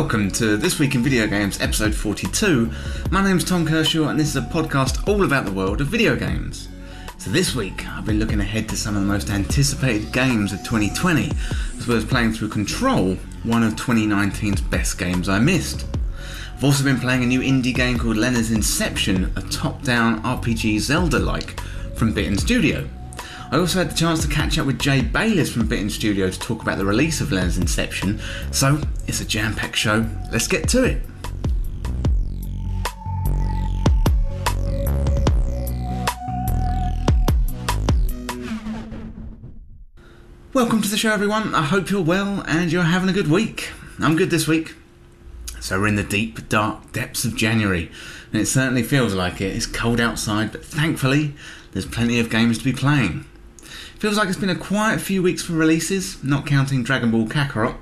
Welcome to This Week in Video Games, episode 42. My name's Tom Kershaw and this is a podcast all about the world of video games. So this week I've been looking ahead to some of the most anticipated games of 2020, as well as playing through Control, one of 2019's best games I missed. I've also been playing a new indie game called Lenna's Inception, a top-down RPG Zelda-like from Bytten Studio. I also had the chance to catch up with Jay Bayliss from Bytten Studio to talk about the release of Lenna's Inception, so it's a jam-packed show, let's get to it! Welcome to the show everyone, I hope you're well and you're having a good week. I'm good this week. So we're in the deep, dark depths of January, and it certainly feels like it. It's cold outside, but thankfully there's plenty of games to be playing. Feels like it's been a quiet few weeks for releases, not counting Dragon Ball Kakarot.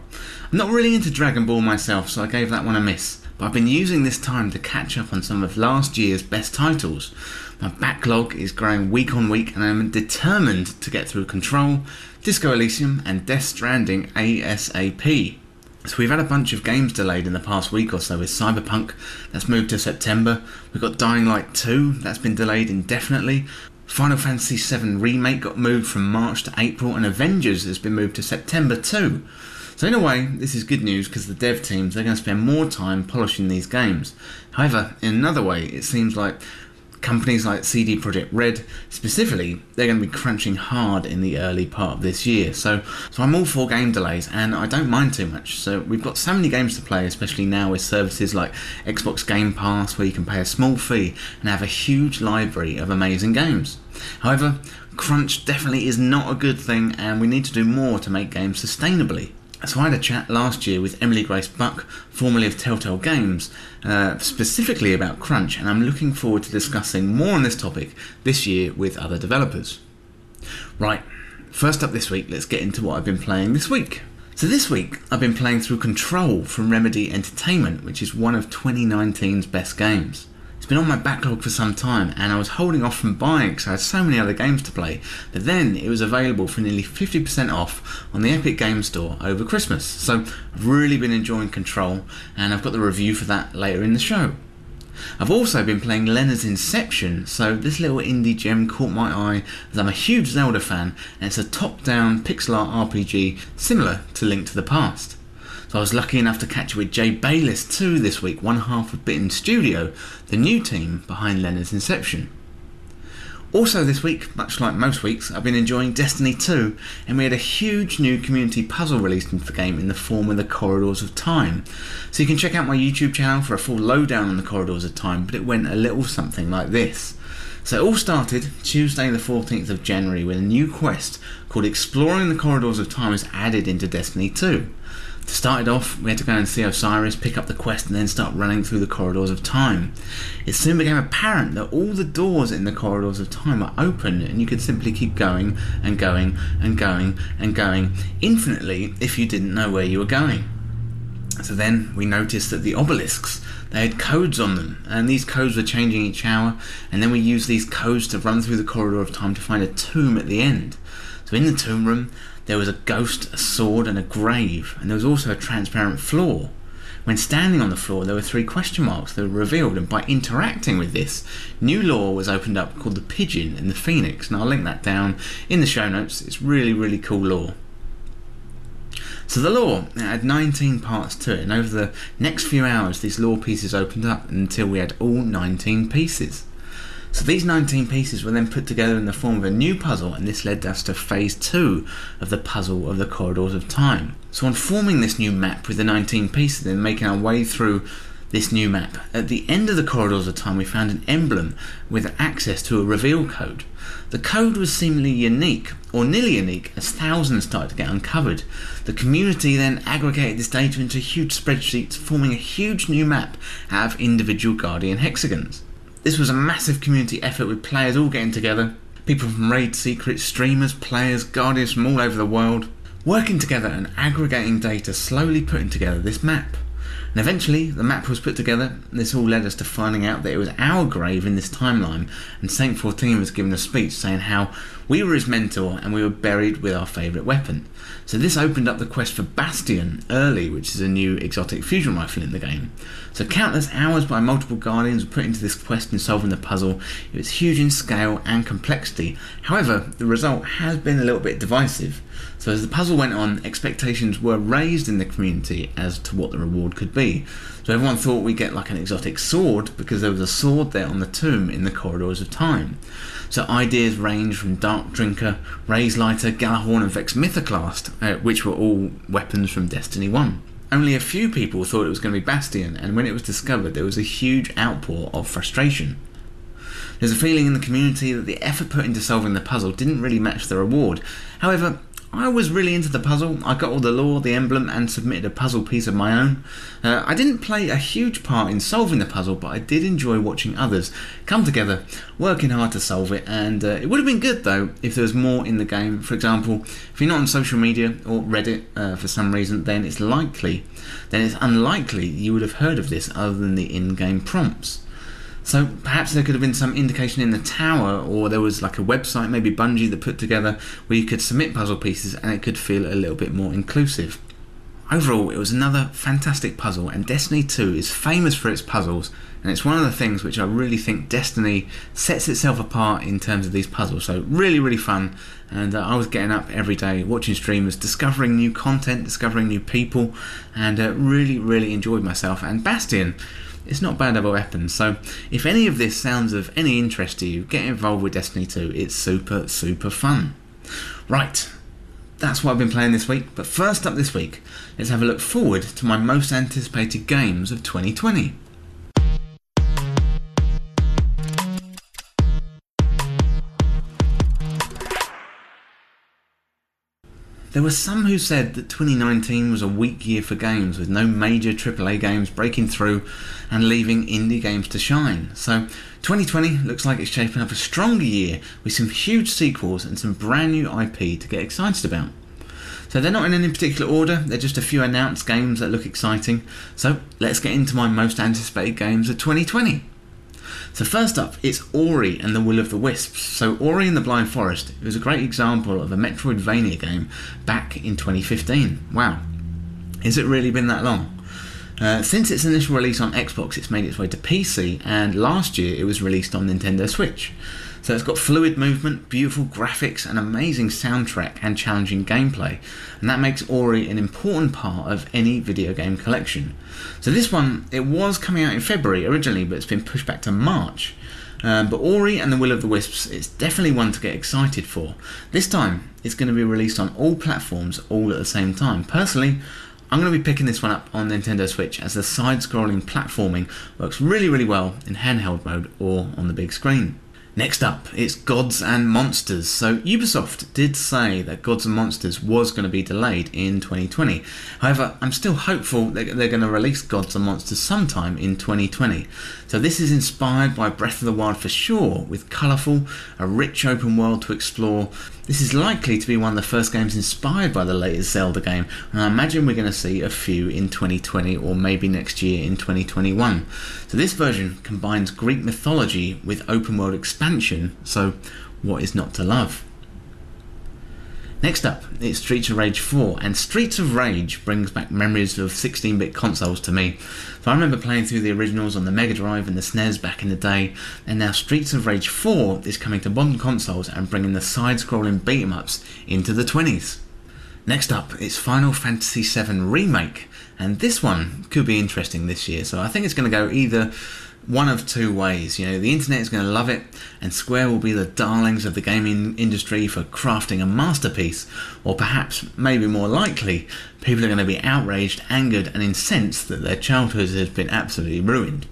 I'm not really into Dragon Ball myself, so I gave that one a miss, but I've been using this time to catch up on some of last year's best titles. My backlog is growing week on week, and I'm determined to get through Control, Disco Elysium and Death Stranding ASAP. So we've had a bunch of games delayed in the past week or so with Cyberpunk, that's moved to September. We've got Dying Light 2, that's been delayed indefinitely. Final Fantasy VII Remake got moved from March to April, and Avengers has been moved to September too. So in a way, this is good news because the dev teams, they're going to spend more time polishing these games. However, in another way, it seems like companies like CD Projekt Red, specifically, they're going to be crunching hard in the early part of this year. So I'm all for game delays, and I don't mind too much. So we've got so many games to play, especially now with services like Xbox Game Pass, where you can pay a small fee and have a huge library of amazing games. However, crunch definitely is not a good thing, and we need to do more to make games sustainably. So I had a chat last year with Emily Grace Buck, formerly of Telltale Games, specifically about crunch, and I'm looking forward to discussing more on this topic this year with other developers. Right, first up this week, let's get into what I've been playing this week. So this week, I've been playing through Control from Remedy Entertainment, which is one of 2019's best games. It's been on my backlog for some time, and I was holding off from buying because I had so many other games to play, but then it was available for nearly 50% off on the Epic Games Store over Christmas. So I've really been enjoying Control, and I've got the review for that later in the show. I've also been playing Lenna's Inception, so this little indie gem caught my eye as I'm a huge Zelda fan, and it's a top-down pixel art RPG similar to Link to the Past. So I was lucky enough to catch up with Jay Bayliss too this week, one half of Bytten Studio, the new team behind Lenna's Inception. Also this week, much like most weeks, I've been enjoying Destiny 2, and we had a huge new community puzzle released into the game in the form of the Corridors of Time. So you can check out my YouTube channel for a full lowdown on the Corridors of Time, but it went a little something like this. So it all started Tuesday the 14th of January when a new quest called Exploring the Corridors of Time was added into Destiny 2. To start it off, we had to go and see Osiris, pick up the quest, and then start running through the Corridors of Time. It soon became apparent that all the doors in the Corridors of Time are open, and you could simply keep going and going and going and going infinitely if you didn't know where you were going. So then we noticed that the obelisks, they had codes on them, and these codes were changing each hour, and then we used these codes to run through the Corridor of Time to find a tomb at the end. So in the tomb room, there was a ghost, a sword, and a grave, and there was also a transparent floor. When standing on the floor, there were three question marks that were revealed, and by interacting with this, new lore was opened up called the Pigeon and the Phoenix, and I'll link that down in the show notes. It's really, really cool lore. So the lore had 19 parts to it, and over the next few hours, these lore pieces opened up until we had all 19 pieces. So these 19 pieces were then put together in the form of a new puzzle, and this led us to phase 2 of the puzzle of the Corridors of Time. So on forming this new map with the 19 pieces and making our way through this new map, at the end of the Corridors of Time we found an emblem with access to a reveal code. The code was seemingly unique, or nearly unique, as thousands started to get uncovered. The community then aggregated this data into huge spreadsheets, forming a huge new map out of individual Guardian hexagons. This was a massive community effort with players all getting together, people from Raid Secrets, streamers, players, guardians from all over the world, working together and aggregating data, slowly putting together this map. And eventually the map was put together, and this all led us to finding out that it was our grave in this timeline, and Saint 14 was giving a speech saying how We were his mentor and we were buried with our favourite weapon. So this opened up the quest for Bastion early, which is a new exotic fusion rifle in the game. So countless hours by multiple guardians were put into this quest and solving the puzzle. It was huge in scale and complexity. However, the result has been a little bit divisive. So as the puzzle went on, expectations were raised in the community as to what the reward could be. So everyone thought we'd get like an exotic sword because there was a sword there on the tomb in the Corridors of Time. So ideas ranged from Dark Drinker, Raise Lighter, Galahorn and Vex Mythoclast, which were all weapons from Destiny 1. Only a few people thought it was going to be Bastion, and when it was discovered there was a huge outpour of frustration. There's a feeling in the community that the effort put into solving the puzzle didn't really match the reward. However, I was really into the puzzle. I got all the lore, the emblem, and submitted a puzzle piece of my own. I didn't play a huge part in solving the puzzle, but I did enjoy watching others come together, working hard to solve it, and it would have been good, though, if there was more in the game. For example, if you're not on social media or Reddit for some reason, then it's unlikely you would have heard of this other than the in-game prompts. So perhaps there could have been some indication in the tower, or there was like a website, maybe Bungie, that put together where you could submit puzzle pieces and it could feel a little bit more inclusive. Overall, it was another fantastic puzzle, and Destiny 2 is famous for its puzzles, and it's one of the things which I really think Destiny sets itself apart in terms of these puzzles. So really, really fun, and I was getting up every day, watching streamers, discovering new content, discovering new people, and really, really enjoyed myself. And Bastion, it's not bad of a weapon, so if any of this sounds of any interest to you, get involved with Destiny 2. It's super, super fun. Right, that's what I've been playing this week, but first up this week, let's have a look forward to my most anticipated games of 2020. There were some who said that 2019 was a weak year for games, with no major AAA games breaking through and leaving indie games to shine. So 2020 looks like it's shaping up a stronger year with some huge sequels and some brand new IP to get excited about. So they're not in any particular order, they're just a few announced games that look exciting. So let's get into my most anticipated games of 2020. So first up, it's Ori and the Will of the Wisps. So Ori and the Blind Forest, it was a great example of a Metroidvania game back in 2015. Wow, has it really been that long? Since its initial release on Xbox, it's made its way to PC, and last year it was released on Nintendo Switch. So it's got fluid movement, beautiful graphics, an amazing soundtrack and challenging gameplay, and that makes Ori an important part of any video game collection. So this one, it was coming out in February originally, but it's been pushed back to March. But Ori and the Will of the Wisps, it's definitely one to get excited for. This time, it's going to be released on all platforms all at the same time. Personally, I'm going to be picking this one up on Nintendo Switch, as the side-scrolling platforming works really, really well in handheld mode or on the big screen. Next up, it's Gods and Monsters. So Ubisoft did say that Gods and Monsters was going to be delayed in 2020. However, I'm still hopeful that they're going to release Gods and Monsters sometime in 2020. So this is inspired by Breath of the Wild for sure, with colourful, a rich open world to explore. This is likely to be one of the first games inspired by the latest Zelda game, and I imagine we're going to see a few in 2020 or maybe next year in 2021. So this version combines Greek mythology with open world expansion. So what is not to love? Next up, it's Streets of Rage 4, and Streets of Rage brings back memories of 16-bit consoles to me. So I remember playing through the originals on the Mega Drive and the SNES back in the day, and now Streets of Rage 4 is coming to modern consoles and bringing the side-scrolling beat-em-ups into the 20s. Next up, it's Final Fantasy VII Remake, and this one could be interesting this year, so I think it's going to go either one of two ways. You know, the internet is going to love it, and Square will be the darlings of the gaming industry for crafting a masterpiece, or perhaps, maybe more likely, people are going to be outraged, angered, and incensed that their childhood has been absolutely ruined.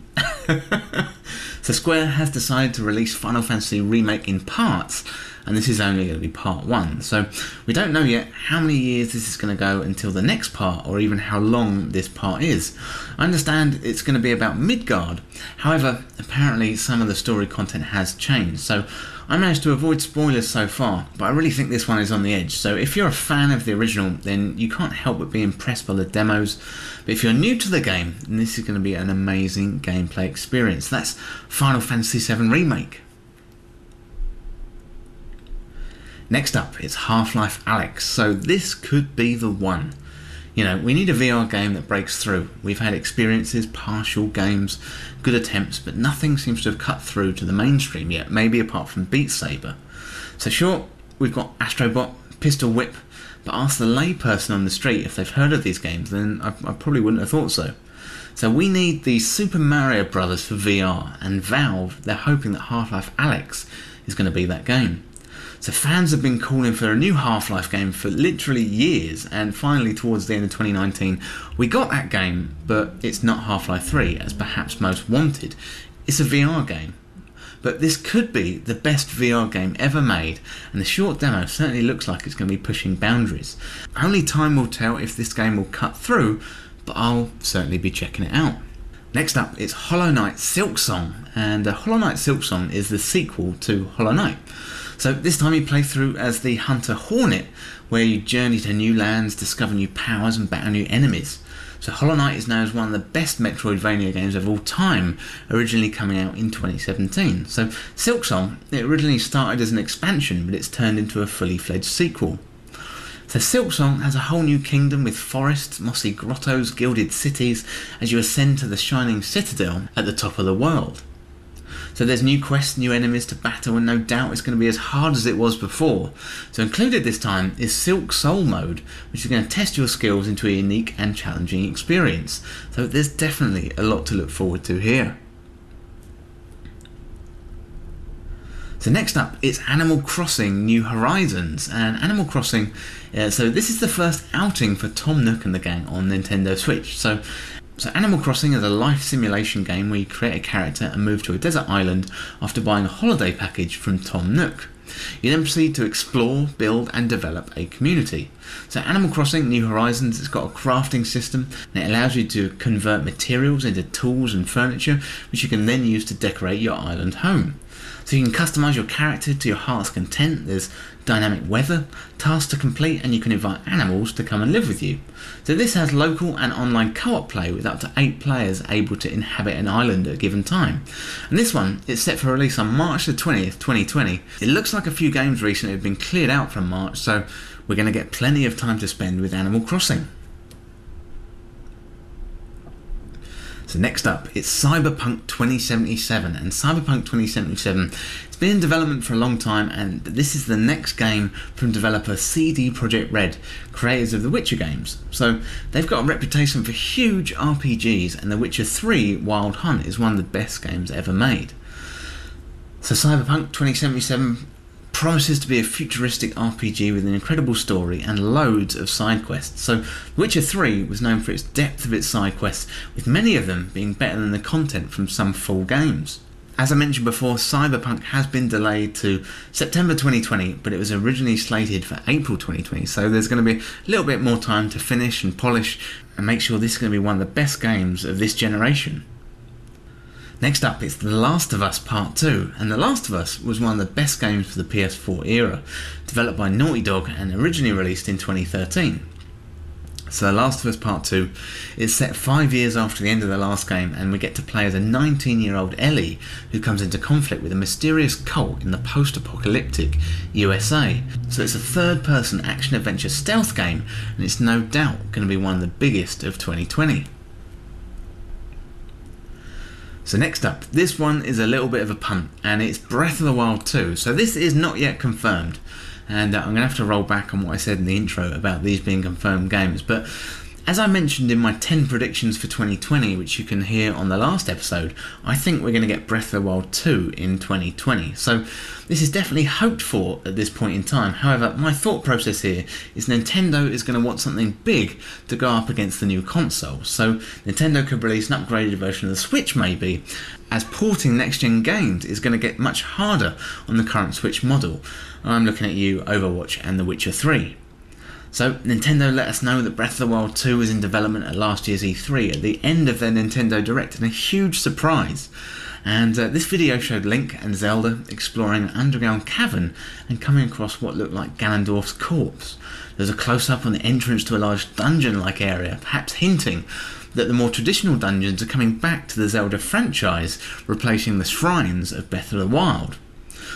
So Square has decided to release Final Fantasy Remake in parts, and this is only going to be part one. So we don't know yet how many years this is going to go until the next part, or even how long this part is. I understand it's going to be about Midgard. However, apparently some of the story content has changed. So I managed to avoid spoilers so far, but I really think this one is on the edge. So if you're a fan of the original, then you can't help but be impressed by the demos. But if you're new to the game, then this is going to be an amazing gameplay experience. That's Final Fantasy VII Remake. Next up is Half-Life Alyx, so this could be the one. You know, we need a VR game that breaks through. We've had experiences, partial games, good attempts, but nothing seems to have cut through to the mainstream yet, maybe apart from Beat Saber. So sure, we've got Astro Bot, Pistol Whip, but ask the layperson on the street if they've heard of these games, then I probably wouldn't have thought so. So we need the Super Mario Brothers for VR, and Valve, they're hoping that Half-Life Alyx is going to be that game. So fans have been calling for a new Half-Life game for literally years, and finally towards the end of 2019 we got that game, but it's not Half-Life 3 as perhaps most wanted. It's a VR game. But this could be the best VR game ever made, and the short demo certainly looks like it's going to be pushing boundaries. Only time will tell if this game will cut through, but I'll certainly be checking it out. Next up is Hollow Knight Silksong, and Hollow Knight Silksong is the sequel to Hollow Knight. So this time you play through as the Hunter Hornet, where you journey to new lands, discover new powers and battle new enemies. So Hollow Knight is known as one of the best Metroidvania games of all time, originally coming out in 2017. So Silksong, it originally started as an expansion, but it's turned into a fully fledged sequel. So Silksong has a whole new kingdom with forests, mossy grottos, gilded cities, as you ascend to the Shining Citadel at the top of the world. So there's new quests, new enemies to battle, and no doubt it's going to be as hard as it was before. So included this time is Silk Soul Mode, which is going to test your skills into a unique and challenging experience. So there's definitely a lot to look forward to here. So next up is Animal Crossing New Horizons, and Animal Crossing, so this is the first outing for Tom Nook and the gang on Nintendo Switch. So Animal Crossing is a life simulation game where you create a character and move to a desert island after buying a holiday package from Tom Nook. You then proceed to explore, build and develop a community. So Animal Crossing New Horizons, it's got a crafting system, and it allows you to convert materials into tools and furniture, which you can then use to decorate your island home. So you can customise your character to your heart's content, there's dynamic weather, tasks to complete, and you can invite animals to come and live with you. So this has local and online co-op play with up to 8 players able to inhabit an island at a given time. And this one is set for release on March the 20th, 2020. It looks like a few games recently have been cleared out from March, so we're going to get plenty of time to spend with Animal Crossing. So next up, it's Cyberpunk 2077, and Cyberpunk 2077, it's been in development for a long time, and this is the next game from developer CD Projekt Red, creators of the Witcher games. So they've got a reputation for huge RPGs, and The Witcher 3 Wild Hunt is one of the best games ever made. So Cyberpunk 2077 promises to be a futuristic RPG with an incredible story and loads of side quests. So Witcher 3 was known for its depth of its side quests, with many of them being better than the content from some full games. As I mentioned before, Cyberpunk has been delayed to September 2020, but it was originally slated for April 2020, so there's going to be a little bit more time to finish and polish and make sure this is going to be one of the best games of this generation. Next up is The Last of Us Part 2, and The Last of Us was one of the best games for the PS4 era, developed by Naughty Dog and originally released in 2013. So The Last of Us Part 2 is set 5 years after the end of the last game, and we get to play as a 19-year-old Ellie who comes into conflict with a mysterious cult in the post-apocalyptic USA. So it's a third-person action-adventure stealth game, and it's no doubt going to be one of the biggest of 2020. So next up, this one is a little bit of a punt, and it's Breath of the Wild 2. So this is not yet confirmed, and I'm going to have to roll back on what I said in the intro about these being confirmed games. But as I mentioned in my 10 predictions for 2020, which you can hear on the last episode, I think we're going to get Breath of the Wild 2 in 2020. So this is definitely hoped for at this point in time. However, my thought process here is Nintendo is going to want something big to go up against the new console. So Nintendo could release an upgraded version of the Switch maybe, as porting next-gen games is going to get much harder on the current Switch model. I'm looking at you, Overwatch and The Witcher 3. So Nintendo let us know that Breath of the Wild 2 was in development at last year's E3 at the end of their Nintendo Direct, and a huge surprise. And this video showed Link and Zelda exploring an underground cavern and coming across what looked like Ganondorf's corpse. There's a close-up on the entrance to a large dungeon-like area, perhaps hinting that the more traditional dungeons are coming back to the Zelda franchise, replacing the shrines of Breath of the Wild.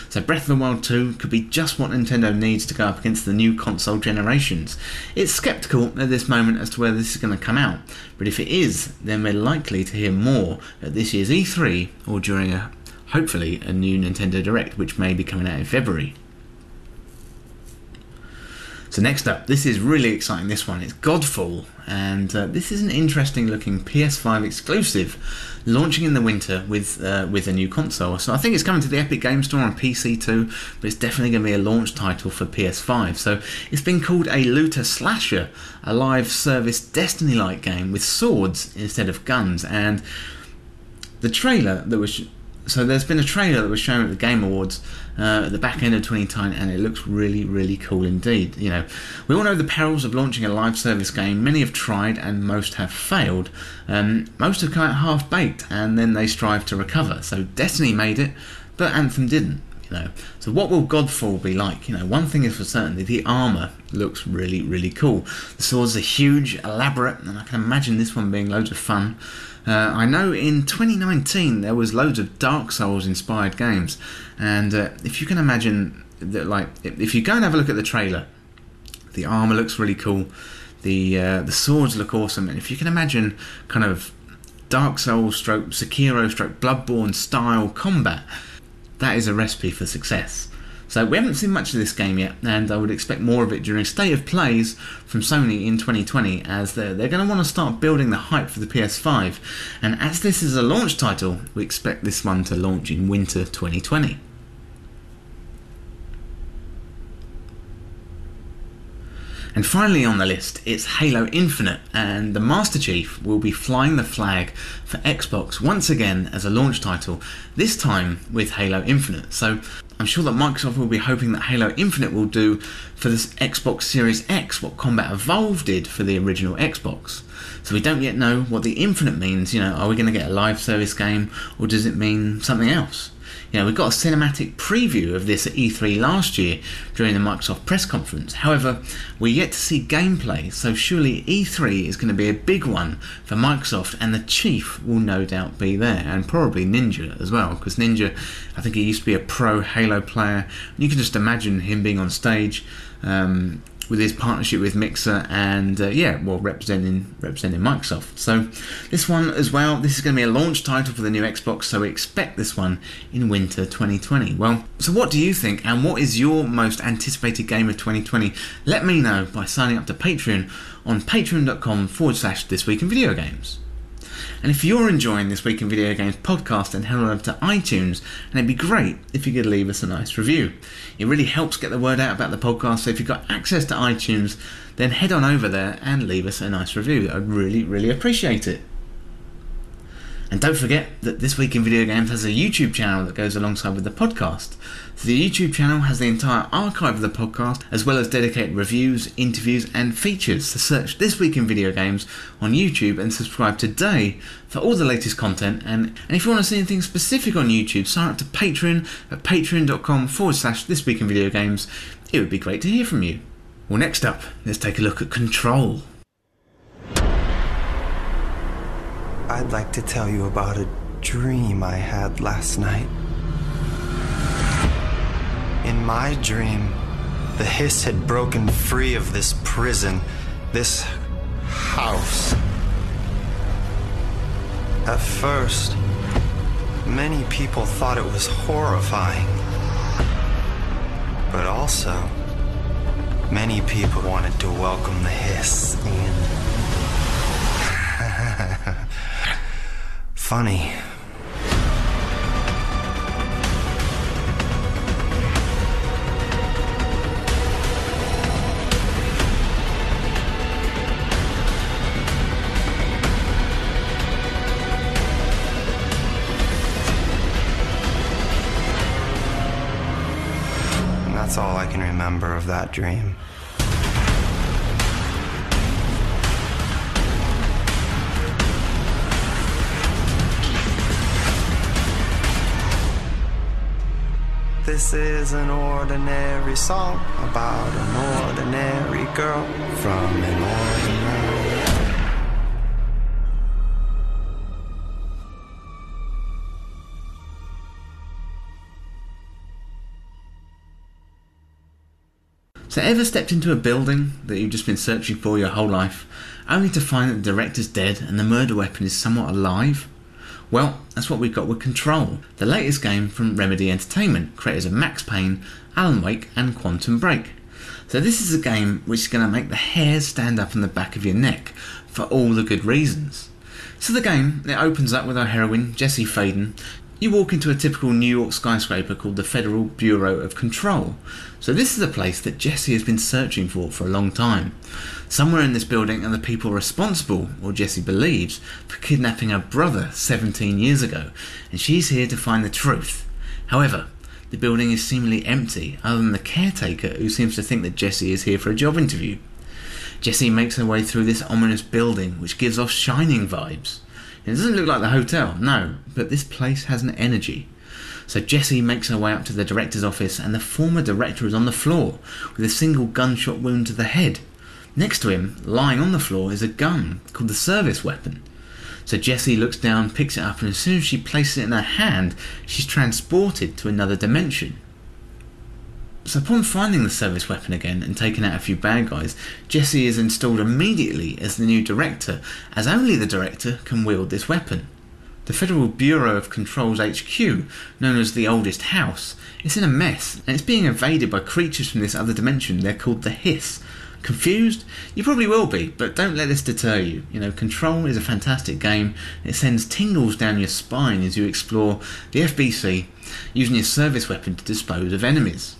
So Breath of the Wild 2 could be just what Nintendo needs to go up against the new console generations. It's sceptical at this moment as to whether this is going to come out, but if it is, then we're likely to hear more at this year's E3 or during a, hopefully, a new Nintendo Direct, which may be coming out in February. So next up, this is really exciting, this one, it's Godfall, and this is an interesting looking PS5 exclusive, launching in the winter with a new console. So I think it's coming to the Epic Games Store on PC too, but it's definitely going to be a launch title for PS5. So it's been called a looter slasher, a live service Destiny-like game with swords instead of guns, and the trailer that was... So there's been a trailer that was shown at the Game Awards at the back end of 2010, and it looks really, really cool indeed. You know, we all know the perils of launching a live service game. Many have tried and most have failed. Most have come out half-baked and then they strive to recover. So Destiny made it, but Anthem didn't. You know, so what will Godfall be like? You know, one thing is for certainty, the armour looks really, really cool. The swords are huge, elaborate, and I can imagine this one being loads of fun. I know in 2019 there was loads of Dark Souls inspired games, and if you can imagine that, like, if you go and have a look at the trailer, the armour looks really cool, the swords look awesome, and if you can imagine kind of Dark Souls stroke Sekiro stroke Bloodborne style combat, that is a recipe for success. So we haven't seen much of this game yet, and I would expect more of it during State of Plays from Sony in 2020, as they're going to want to start building the hype for the PS5, and as this is a launch title, we expect this one to launch in winter 2020. And finally on the list, it's Halo Infinite, and the Master Chief will be flying the flag for Xbox once again as a launch title, this time with Halo Infinite. So I'm sure that Microsoft will be hoping that Halo Infinite will do for this Xbox Series X what Combat Evolved did for the original Xbox. So we don't yet know what the Infinite means. You know, are we going to get a live service game, or does it mean something else? You know, we got a cinematic preview of this at E3 last year during the Microsoft press conference. However, we're yet to see gameplay, so surely E3 is going to be a big one for Microsoft, and the Chief will no doubt be there, and probably Ninja as well, because Ninja, I think he used to be a pro Halo player. You can just imagine him being on stage with his partnership with Mixer, and yeah, well, representing Microsoft. So this one as well, this is going to be a launch title for the new Xbox, so we expect this one in winter 2020. Well, so what do you think, and what is your most anticipated game of 2020? Let me know by signing up to Patreon on patreon.com/thisweekinvideogames. And if you're enjoying This Week in Video Games podcast, then head on over to iTunes, and it'd be great if you could leave us a nice review. It really helps get the word out about the podcast, so if you've got access to iTunes, then head on over there and leave us a nice review. I'd really, really appreciate it. And don't forget that This Week in Video Games has a YouTube channel that goes alongside with the podcast. So the YouTube channel has the entire archive of the podcast, as well as dedicated reviews, interviews and features. So search This Week in Video Games on YouTube and subscribe today for all the latest content. And if you want to see anything specific on YouTube, sign up to Patreon at patreon.com/thisweekinvideogames. It would be great to hear from you. Well, next up, let's take a look at Control. I'd like to tell you about a dream I had last night. In my dream, the hiss had broken free of this prison, this house. At first, many people thought it was horrifying. But also, many people wanted to welcome the hiss in. Funny. And that's all I can remember of that dream. This is an ordinary song about an ordinary girl from an ordinary... So ever stepped into a building that you've just been searching for your whole life, only to find that the director's dead and the murder weapon is somewhat alive? Well, that's what we got with Control, the latest game from Remedy Entertainment, creators of Max Payne, Alan Wake and Quantum Break. So this is a game which is going to make the hairs stand up on the back of your neck, for all the good reasons. So the game, it opens up with our heroine, Jessie Faden. You walk into a typical New York skyscraper called the Federal Bureau of Control. So this is a place that Jessie has been searching for a long time. Somewhere in this building are the people responsible, or Jessie believes, for kidnapping her brother 17 years ago, and she's here to find the truth. However, the building is seemingly empty, other than the caretaker who seems to think that Jessie is here for a job interview. Jessie makes her way through this ominous building, which gives off Shining vibes. It doesn't look like the hotel, no, but this place has an energy. So Jessie makes her way up to the director's office, and the former director is on the floor, with a single gunshot wound to the head. Next to him, lying on the floor, is a gun, called the service weapon. So Jessie looks down, picks it up, and as soon as she places it in her hand, she's transported to another dimension. So upon finding the service weapon again and taking out a few bad guys, Jessie is installed immediately as the new director, as only the director can wield this weapon. The Federal Bureau of Control's HQ, known as the Oldest House, is in a mess and it's being invaded by creatures from this other dimension. They're called the Hiss. Confused? You probably will be, but don't let this deter you. You know, Control is a fantastic game. It sends tingles down your spine as you explore the FBC, using your service weapon to dispose of enemies.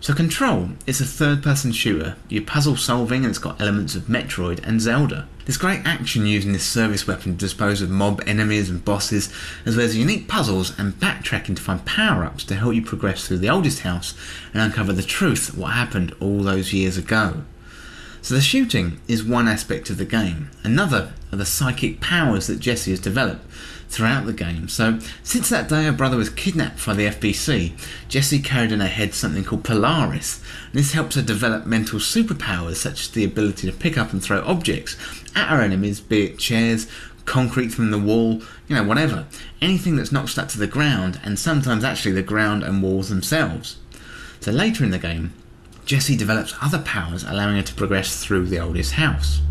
So Control is a third-person shooter. You're puzzle-solving and it's got elements of Metroid and Zelda. There's great action using this service weapon to dispose of mob enemies and bosses, as well as unique puzzles and backtracking to find power-ups to help you progress through the Oldest House and uncover the truth of what happened all those years ago. So the shooting is one aspect of the game. Another are the psychic powers that Jessie has developed throughout the game. So since that day her brother was kidnapped by the FBC, Jessie carried in her head something called Polaris, and this helps her develop mental superpowers such as the ability to pick up and throw objects at her enemies, be it chairs, concrete from the wall, you know, whatever, anything that's not stuck to the ground, and sometimes actually the ground and walls themselves. So later in the game, Jessie develops other powers allowing her to progress through the Oldest House.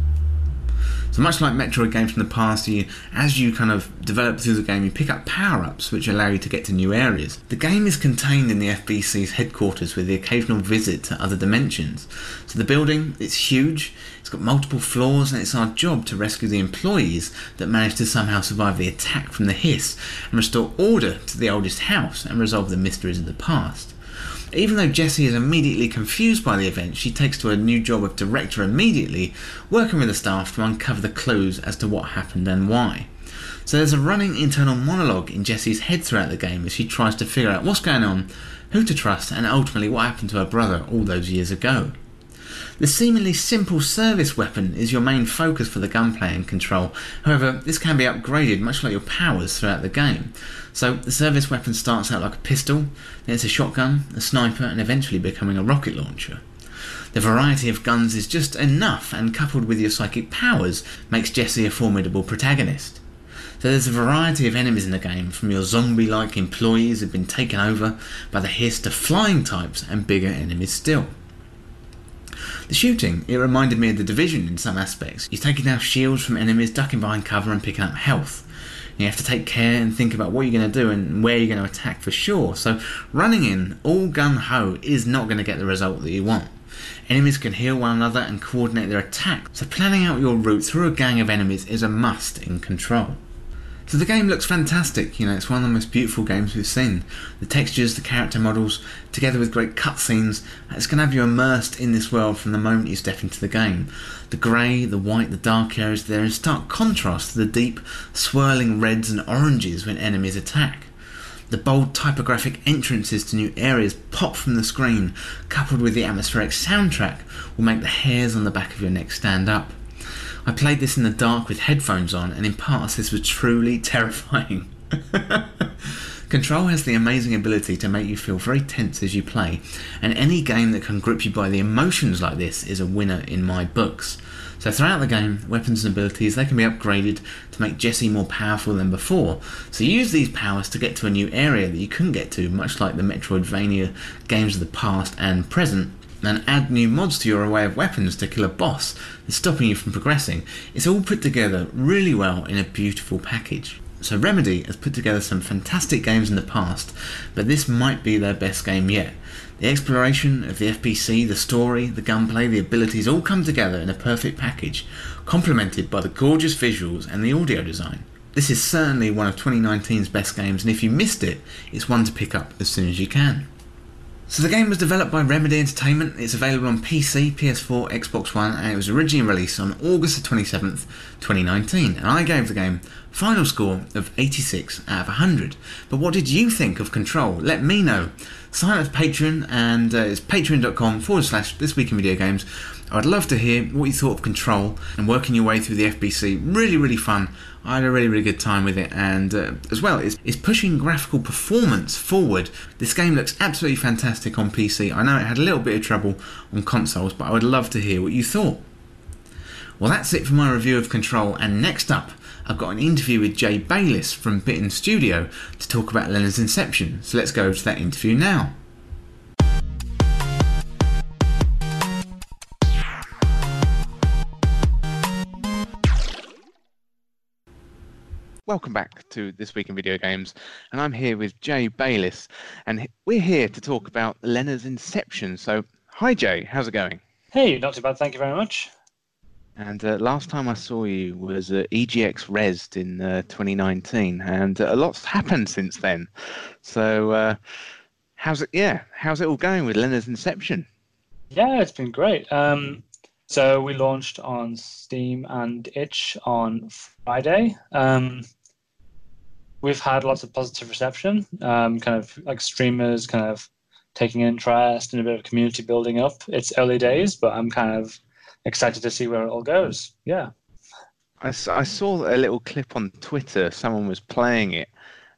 So much like Metroid games from the past, as you kind of develop through the game, you pick up power-ups which allow you to get to new areas. The game is contained in the FBC's headquarters with the occasional visit to other dimensions. So the building, it's huge, it's got multiple floors, and it's our job to rescue the employees that managed to somehow survive the attack from the Hiss and restore order to the Oldest House and resolve the mysteries of the past. Even though Jessie is immediately confused by the event, she takes to her new job of director immediately, working with the staff to uncover the clues as to what happened and why. So there's a running internal monologue in Jessie's head throughout the game as she tries to figure out what's going on, who to trust, and ultimately what happened to her brother all those years ago. The seemingly simple service weapon is your main focus for the gunplay and Control, however this can be upgraded much like your powers throughout the game. So the service weapon starts out like a pistol, then it's a shotgun, a sniper and eventually becoming a rocket launcher. The variety of guns is just enough and coupled with your psychic powers makes Jessie a formidable protagonist. So there's a variety of enemies in the game, from your zombie-like employees who've been taken over by the Hiss to flying types and bigger enemies still. The shooting, it reminded me of The Division in some aspects. You're taking down shields from enemies, ducking behind cover and picking up health. You have to take care and think about what you're going to do and where you're going to attack for sure. So running in all gun-ho is not going to get the result that you want. Enemies can heal one another and coordinate their attack, so planning out your route through a gang of enemies is a must in Control. So the game looks fantastic, you know, it's one of the most beautiful games we've seen. The textures, the character models, together with great cutscenes, it's going to have you immersed in this world from the moment you step into the game. The grey, the white, the dark areas, they're in stark contrast to the deep, swirling reds and oranges when enemies attack. The bold typographic entrances to new areas pop from the screen, coupled with the atmospheric soundtrack, will make the hairs on the back of your neck stand up. I played this in the dark with headphones on, and in parts this was truly terrifying. Control has the amazing ability to make you feel very tense as you play, and any game that can grip you by the emotions like this is a winner in my books. So throughout the game, weapons and abilities, they can be upgraded to make Jessie more powerful than before, so you use these powers to get to a new area that you couldn't get to, much like the Metroidvania games of the past and present, and add new mods to your array of weapons to kill a boss that's stopping you from progressing. It's all put together really well in a beautiful package. So Remedy has put together some fantastic games in the past, but this might be their best game yet. The exploration of the FPC, the story, the gunplay, the abilities all come together in a perfect package, complemented by the gorgeous visuals and the audio design. This is certainly one of 2019's best games, and if you missed it, it's one to pick up as soon as you can. So the game was developed by Remedy Entertainment. It's available on PC, PS4, Xbox One, and it was originally released on August 27th, 2019. And I gave the game a final score of 86 out of 100. But what did you think of Control? Let me know. Sign up to Patreon, and it's patreon.com/thisweekinvideogames. I'd love to hear what you thought of Control and working your way through the FBC. Really, really fun. I had a really, really good time with it, and as well, it's pushing graphical performance forward. This game looks absolutely fantastic on PC. I know it had a little bit of trouble on consoles, but I would love to hear what you thought. Well, that's it for my review of Control, and next up, I've got an interview with Jay Bayliss from Bytten Studio to talk about Lenna's Inception, so let's go to that interview now. Welcome back to This Week in Video Games, and I'm here with Jay Bayliss, and we're here to talk about Lenna's Inception. So, hi Jay, how's it going? Hey, not too bad, thank you very much. And last time I saw you was EGX Res'd in 2019, and a lot's happened since then. So, how's it all going with Lenna's Inception? Yeah, it's been great. So we launched on Steam and Itch on Friday. We've had lots of positive reception, kind of like streamers kind of taking interest and a bit of community building up. It's early days, but I'm kind of excited to see where it all goes. Yeah. I saw a little clip on Twitter. Someone was playing it,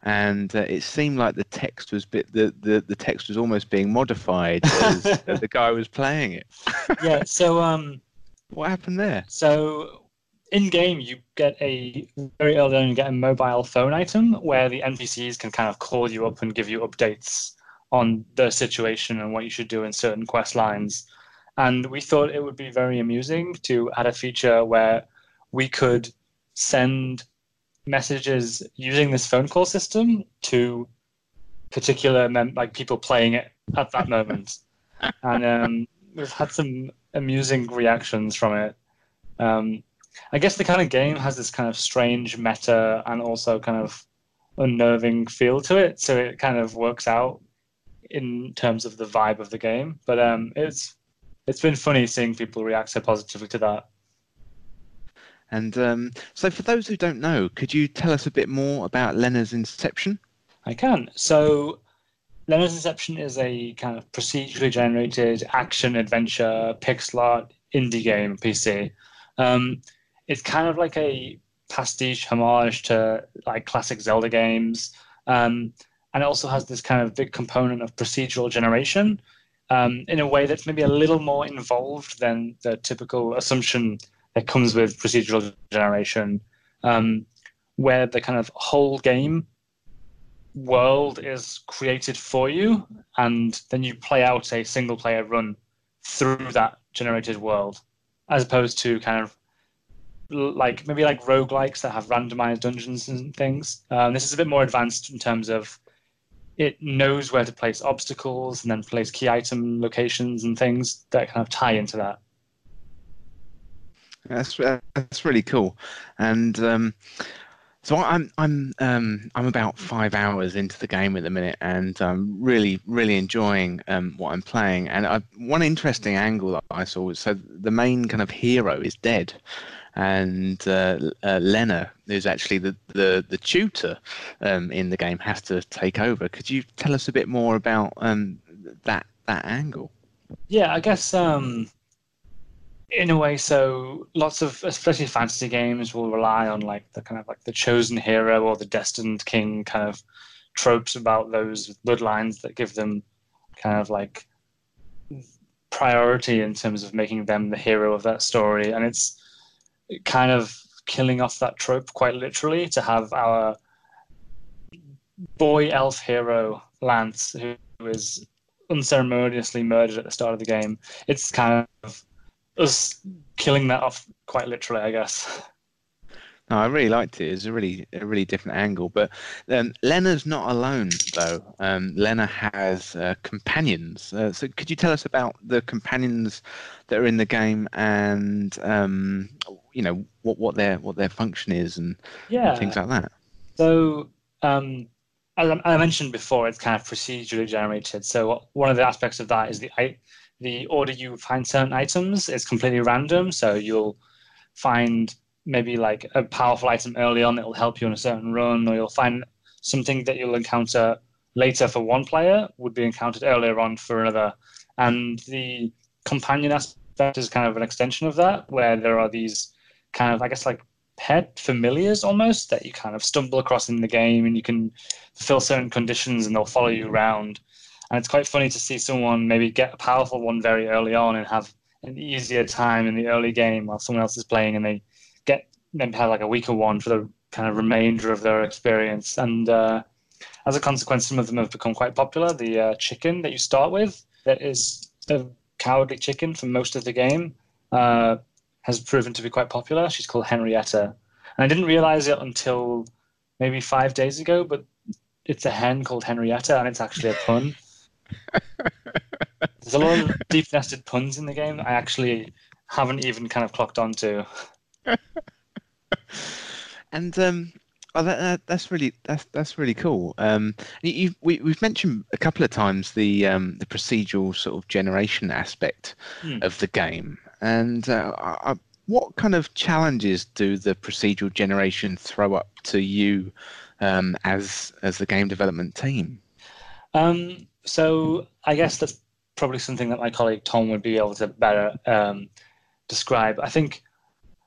and it seemed like the text was the text was almost being modified as the guy was playing it. Yeah. So what happened there? So, in game, you get very early on you get a mobile phone item where the NPCs can kind of call you up and give you updates on their situation and what you should do in certain quest lines. And we thought it would be very amusing to add a feature where we could send messages using this phone call system to particular people playing it at that moment. And we've had some amusing reactions from it. I guess the kind of game has this kind of strange meta and also kind of unnerving feel to it, so it kind of works out in terms of the vibe of the game. But it's been funny seeing people react so positively to that. And so for those who don't know, could you tell us a bit more about Lenna's Inception? I can. So Lenna's Inception is a kind of procedurally generated action-adventure pixel art indie game PC. It's kind of like a pastiche homage to like classic Zelda games, and it also has this kind of big component of procedural generation in a way that's maybe a little more involved than the typical assumption that comes with procedural generation, where the kind of whole game world is created for you, and then you play out a single-player run through that generated world, as opposed to kind of like maybe like roguelikes that have randomized dungeons and things. This is a bit more advanced in terms of it knows where to place obstacles and then place key item locations and things that kind of tie into that. That's really cool. And so I'm about 5 hours into the game at the minute, and I'm really enjoying what I'm playing. And one interesting angle that I saw was, so the main kind of hero is dead, and Lenna, who's actually the tutor in the game, has to take over. Could you tell us a bit more about that angle? Yeah, I guess. In a way, so lots of, especially fantasy games, will rely on the chosen hero or the destined king kind of tropes about those bloodlines that give them kind of like priority in terms of making them the hero of that story. And it's kind of killing off that trope quite literally to have our boy elf hero Lance, who is unceremoniously murdered at the start of the game. It's kind of us killing that off quite literally, I guess. No, I really liked it. It was a really different angle. But Lenna's not alone, though. Lenna has companions. So could you tell us about the companions that are in the game and you know what their function is and things like that? So as I mentioned before, it's kind of procedurally generated. So one of the aspects of that is the order you find certain items is completely random. So you'll find maybe like a powerful item early on that will help you on a certain run, or you'll find something that you'll encounter later for one player would be encountered earlier on for another. And the companion aspect is kind of an extension of that, where there are these kind of, I guess, like pet familiars almost that you kind of stumble across in the game, and you can fulfill certain conditions and they'll follow you around. And it's quite funny to see someone maybe get a powerful one very early on and have an easier time in the early game while someone else is playing, and they have like a weaker one for the kind of remainder of their experience. And as a consequence, some of them have become quite popular. The chicken that you start with, that is a cowardly chicken for most of the game, has proven to be quite popular. She's called Henrietta. And I didn't realize it until maybe 5 days ago, but it's a hen called Henrietta, and it's actually a pun. There's a lot of deep-nested puns in the game that I actually haven't even kind of clocked on to. And that's really cool. We've mentioned a couple of times the procedural sort of generation aspect of the game. And what kind of challenges do the procedural generation throw up to you as the game development team? So I guess that's probably something that my colleague Tom would be able to better describe. I think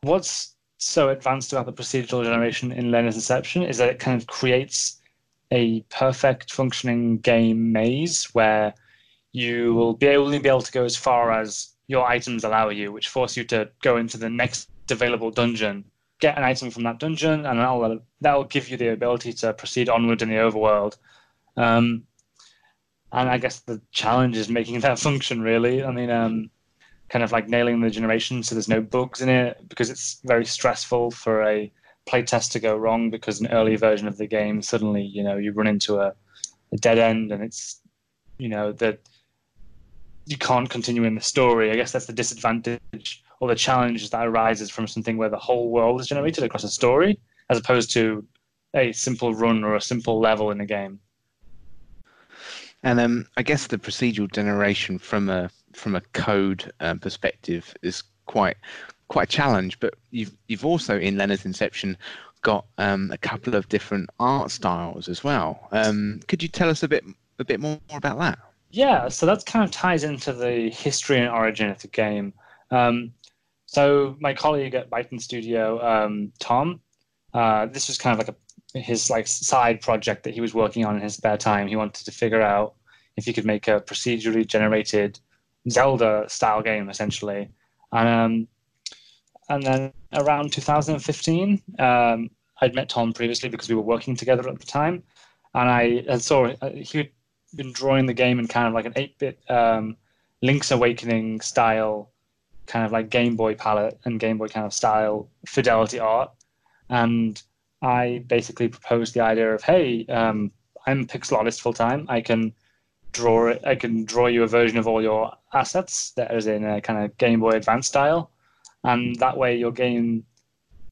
what's so advanced about the procedural generation in Lenna's Inception is that it kind of creates a perfect functioning game maze where you will be only be able to go as far as your items allow you, which force you to go into the next available dungeon, get an item from that dungeon, and that will give you the ability to proceed onward in the overworld. And I guess the challenge is making that function, really. I mean, kind of like nailing the generation so there's no bugs in it, because it's very stressful for a playtest to go wrong, because an early version of the game, suddenly, you know, you run into a dead end, and it's, you know, that you can't continue in the story. I guess that's the disadvantage or the challenge that arises from something where the whole world is generated across a story, as opposed to a simple run or a simple level in a game. And I guess the procedural generation from a code perspective is quite a challenge. But you've also in Lenna's Inception got a couple of different art styles as well. Could you tell us a bit more about that? Yeah, so that kind of ties into the history and origin of the game. So my colleague at Bytten Studio, Tom, this was kind of like his like side project that he was working on in his spare time. He wanted to figure out if he could make a procedurally generated Zelda style game, essentially. And then around 2015, I'd met Tom previously because we were working together at the time, and I saw he'd been drawing the game in kind of like an 8-bit Link's Awakening style, kind of like Game Boy palette and Game Boy kind of style fidelity art. And I basically proposed the idea of, hey, I'm a pixel artist full time. I can draw you a version of all your assets that is in a kind of Game Boy Advance style, and that way your game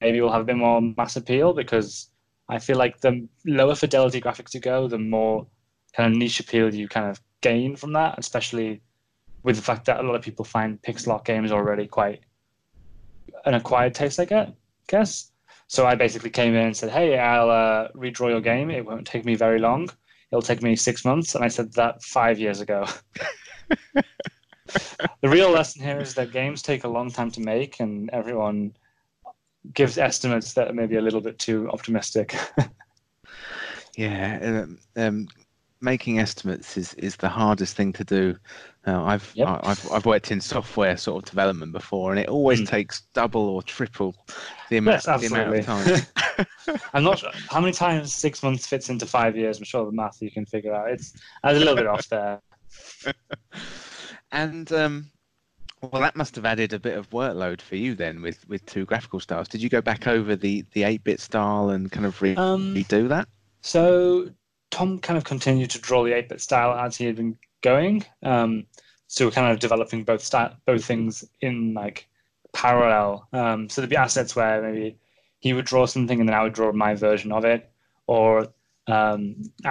maybe will have a bit more mass appeal, because I feel like the lower fidelity graphics you go, the more kind of niche appeal you kind of gain from that, especially with the fact that a lot of people find pixel art games already quite an acquired taste, I guess. So I basically came in and said, hey, I'll redraw your game. It won't take me very long. It'll take me 6 months. And I said that 5 years ago. The real lesson here is that games take a long time to make, and everyone gives estimates that are maybe a little bit too optimistic. Yeah. Making estimates is the hardest thing to do. I've worked in software sort of development before, and it always takes double or triple the amount of time. I'm not sure how many times 6 months fits into 5 years. I'm sure the math you can figure out. It's a little bit off there. And well, that must have added a bit of workload for you then with two graphical styles. Did you go back over the 8-bit style and kind of redo that? So Tom kind of continued to draw the 8-bit style as he had been going. So we're kind of developing both things in like parallel. So there'd be assets where maybe he would draw something and then I would draw my version of it, or I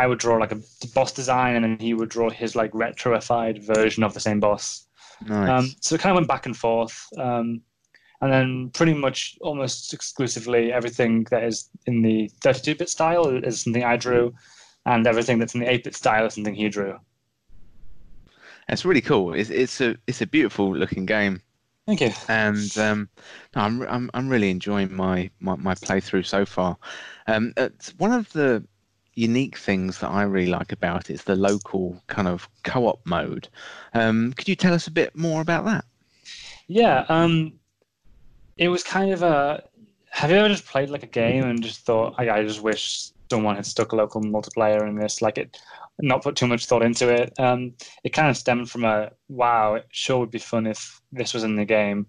would draw like a boss design and then he would draw his like retroified version of the same boss. Nice. So it kind of went back and forth, and then pretty much almost exclusively everything that is in the 32-bit style is something I drew, and everything that's in the 8-bit style is something he drew. That's really cool. It's a beautiful looking game. Thank you. And no, I'm really enjoying my playthrough so far. One of the unique things that I really like about it is the local kind of co-op mode. Could you tell us a bit more about that? Yeah, it was kind of a... Have you ever just played like a game and just thought, I just wish someone had stuck a local multiplayer in this, like it, not put too much thought into it? It kind of stemmed from a, wow, it sure would be fun if this was in the game,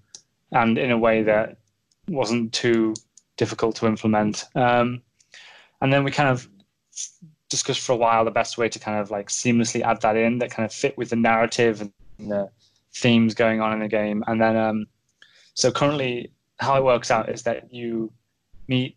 and in a way that wasn't too difficult to implement. And then we kind of discussed for a while the best way to kind of like seamlessly add that in, that kind of fit with the narrative and the themes going on in the game. And then so currently how it works out is that you meet,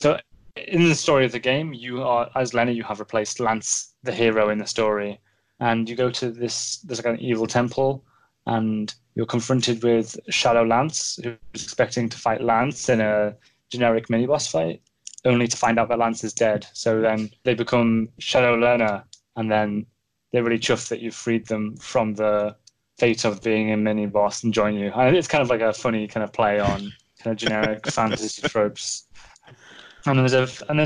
so in the story of the game, you are, as Lenny, you have replaced Lance, the hero in the story, and you go to this, there's like an evil temple, and you're confronted with Shadow Lance, who's expecting to fight Lance in a generic mini boss fight, only to find out that Lance is dead. So then they become Shadow Lerna, and then they're really chuffed that you've freed them from the fate of being a mini boss and join you. And it's kind of like a funny kind of play on kind of generic fantasy tropes. And there's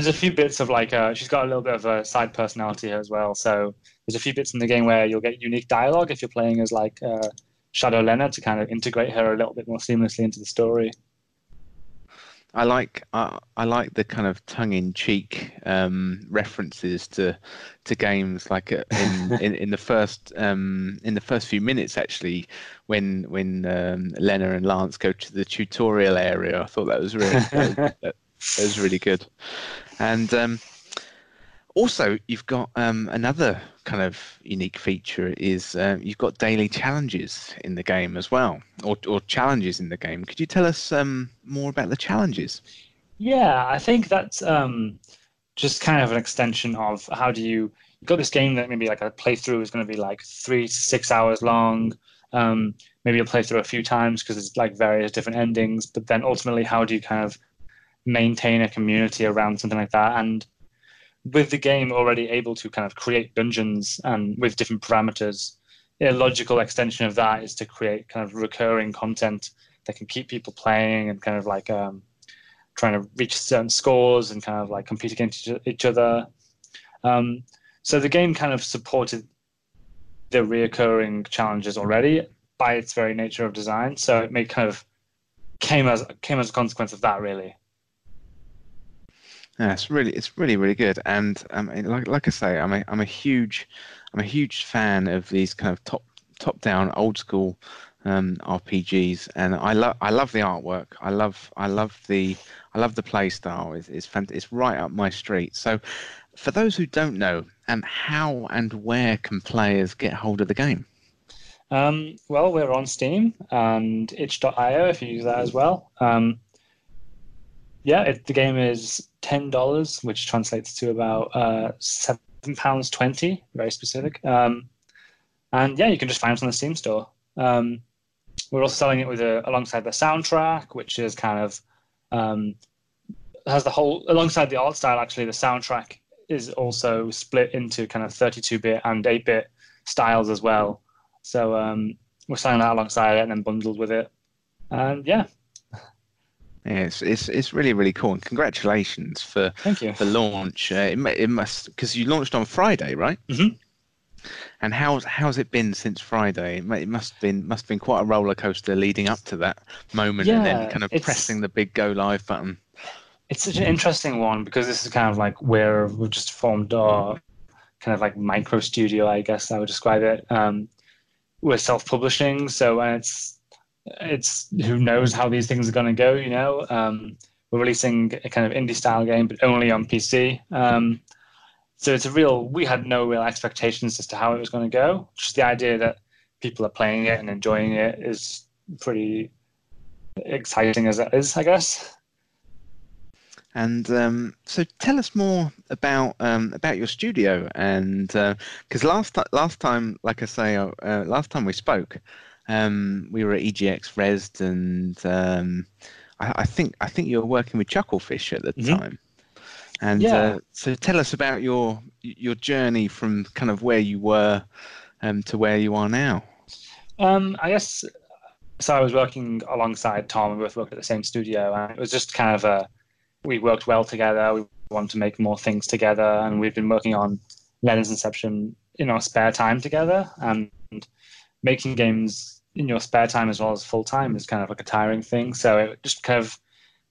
a few bits of like she's got a little bit of a side personality here as well. So there's a few bits in the game where you'll get unique dialogue if you're playing as like Shadow Lerna, to kind of integrate her a little bit more seamlessly into the story. I like the kind of tongue-in-cheek references to games, like in the first few minutes actually, when Lerna and Lance go to the tutorial area. I thought that was really that was really good. And also you've got another kind of unique feature is you've got daily challenges in the game as well, or challenges in the game. Could you tell us more about the challenges? Yeah, I think that's just kind of an extension of how do you... You've got this game that maybe like a playthrough is going to be like 3 to 6 hours long. Maybe you'll play through a few times because it's like various different endings. But then ultimately, how do you kind of maintain a community around something like that? And with the game already able to kind of create dungeons and with different parameters, a logical extension of that is to create kind of recurring content that can keep people playing and kind of like trying to reach certain scores and kind of like compete against each other. So the game kind of supported the reoccurring challenges already by its very nature of design. So it made kind of came as a consequence of that, really. Yeah, it's really good, and like I say, I'm a huge fan of these kind of top down old school RPGs, and I love the artwork. I love the play style. It's right up my street. So, for those who don't know, how and where can players get hold of the game? Well, we're on Steam and itch.io if you use that as well. Yeah, the game is $10, which translates to about £7.20, very specific. And yeah, you can just find it on the Steam store. We're also selling it with alongside the soundtrack, which is kind of has the whole, alongside the art style actually, the soundtrack is also split into kind of 32-bit and 8-bit styles as well. So we're selling that alongside it and then bundled with it. And yeah. Yeah, it's really, really cool, and congratulations for launch. It must, because you launched on Friday, right? Mm-hmm. And how's it been since Friday? It must have been quite a roller coaster leading up to that moment, and then kind of pressing the big go live button. It's such an interesting one because this is kind of like where we've just formed our kind of like micro studio, I guess I would describe it. We're self-publishing, so it's who knows how these things are going to go, you know. We're releasing a kind of indie style game, but only on PC. So it's we had no real expectations as to how it was going to go. Just the idea that people are playing it and enjoying it is pretty exciting as it is, I guess. And so tell us more about your studio. And because last time, like I say, last time we spoke, we were at EGX Resd, and I think you were working with Chucklefish at the mm-hmm. time. And yeah. So tell us about your journey from kind of where you were to where you are now. I guess so. I was working alongside Tom. We both worked at the same studio, and it was just kind of we worked well together. We wanted to make more things together, and we've been working on Lenna's Inception in our spare time together. And making games in your spare time as well as full time is kind of like a tiring thing. So it just kind of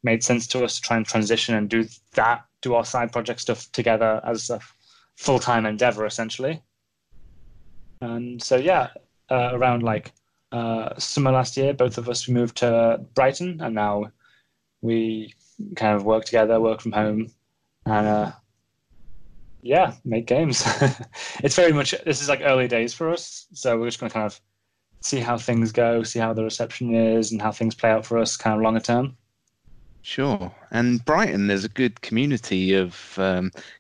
made sense to us to try and transition and do our side project stuff together as a full-time endeavor, essentially. And so, yeah, around summer last year, both of us, we moved to Brighton, and now we kind of work together, work from home, and make games. It's very much, this is like early days for us. So we're just going to kind of see how things go, see how the reception is and how things play out for us kind of longer term. Sure. And Brighton, there's a good community of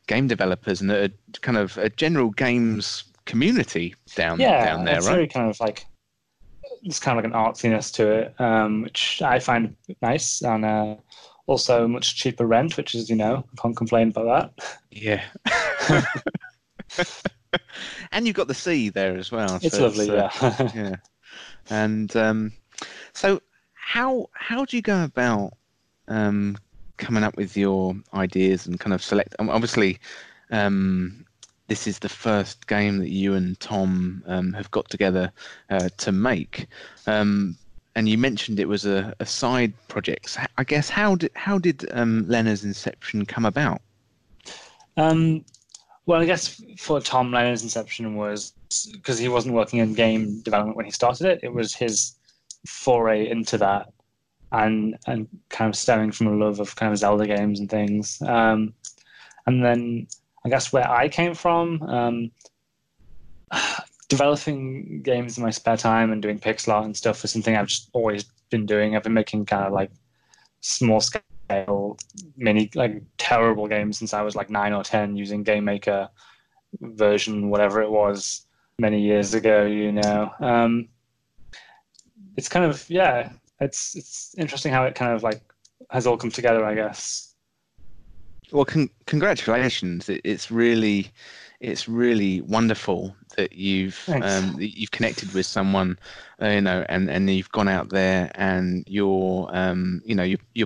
game developers and a kind of a general games community down there, right? Yeah, it's very kind of like, it's kind of like an artsiness to it, which I find nice, and also much cheaper rent, which is, you know, I can't complain about that. Yeah. And you've got the sea there as well. It's so lovely, yeah. Yeah. And so how do you go about coming up with your ideas and kind of select? Obviously, this is the first game that you and Tom have got together to make. And you mentioned it was a side project. So I guess how did Lenna's Inception come about? Well, I guess for Tom, Lenna's Inception was because he wasn't working in game development when he started it. It was his foray into that. And kind of stemming from a love of kind of Zelda games and things. And then I guess where I came from, developing games in my spare time and doing pixel art and stuff is something I've just always been doing. I've been making kind of like small scale, mini, like terrible games since I was like 9 or 10 using Game Maker version, whatever it was, many years ago, you know. It's kind of, yeah. It's interesting how it kind of like has all come together, I guess. Well, congratulations! It's really wonderful that you've connected with someone, you know, and you've gone out there and you're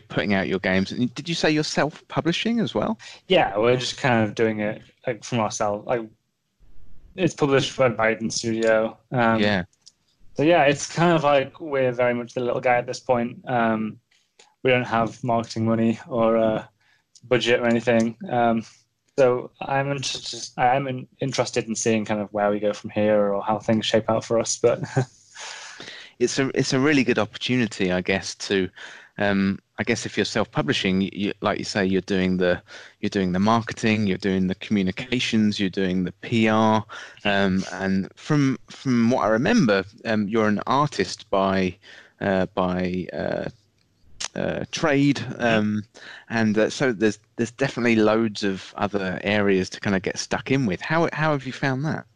putting out your games. And did you say you're self-publishing as well? Yeah, we're just kind of doing it like from ourselves. Like it's published by Bytten Studio. Yeah. So yeah, it's kind of like we're very much the little guy at this point. We don't have marketing money or budget or anything. So I'm interested in seeing kind of where we go from here or how things shape out for us. But it's a really good opportunity, I guess. To I guess if you're self-publishing, you, like you say, you're doing the marketing, you're doing the communications, you're doing the PR, and from what I remember, you're an artist by trade, so there's definitely loads of other areas to kind of get stuck in with. How have you found that?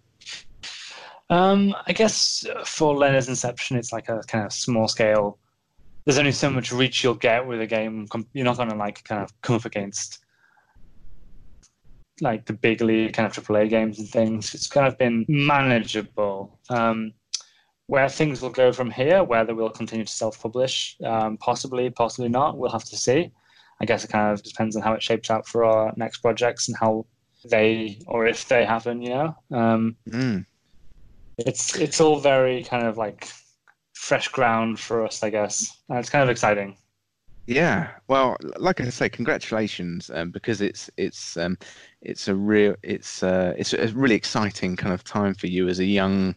I guess for Lenna's Inception, it's like a kind of small scale. There's only so much reach you'll get with a game. You're not going to like kind of come up against like the big league kind of AAA games and things. It's kind of been manageable. Where things will go from here, whether we'll continue to self-publish, possibly not, we'll have to see. I guess it kind of depends on how it shapes out for our next projects and how they or if they happen, you know. It's all very kind of like fresh ground for us, I guess. And it's kind of exciting. Yeah, well, like I say, congratulations, because it's a really exciting kind of time for you as a young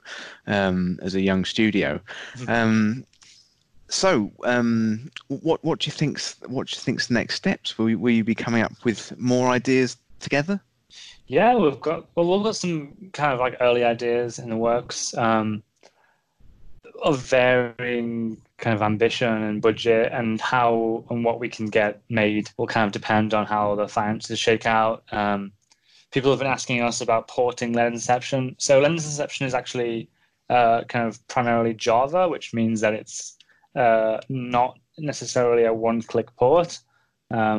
studio. So, what do you think's the next steps? Will you be coming up with more ideas together? Yeah, we've got some kind of like early ideas in the works, of varying kind of ambition and budget, and how and what we can get made will kind of depend on how the finances shake out. People have been asking us about porting Lenna's Inception. So Lenna's Inception is actually kind of primarily Java, which means that it's not necessarily a one-click port for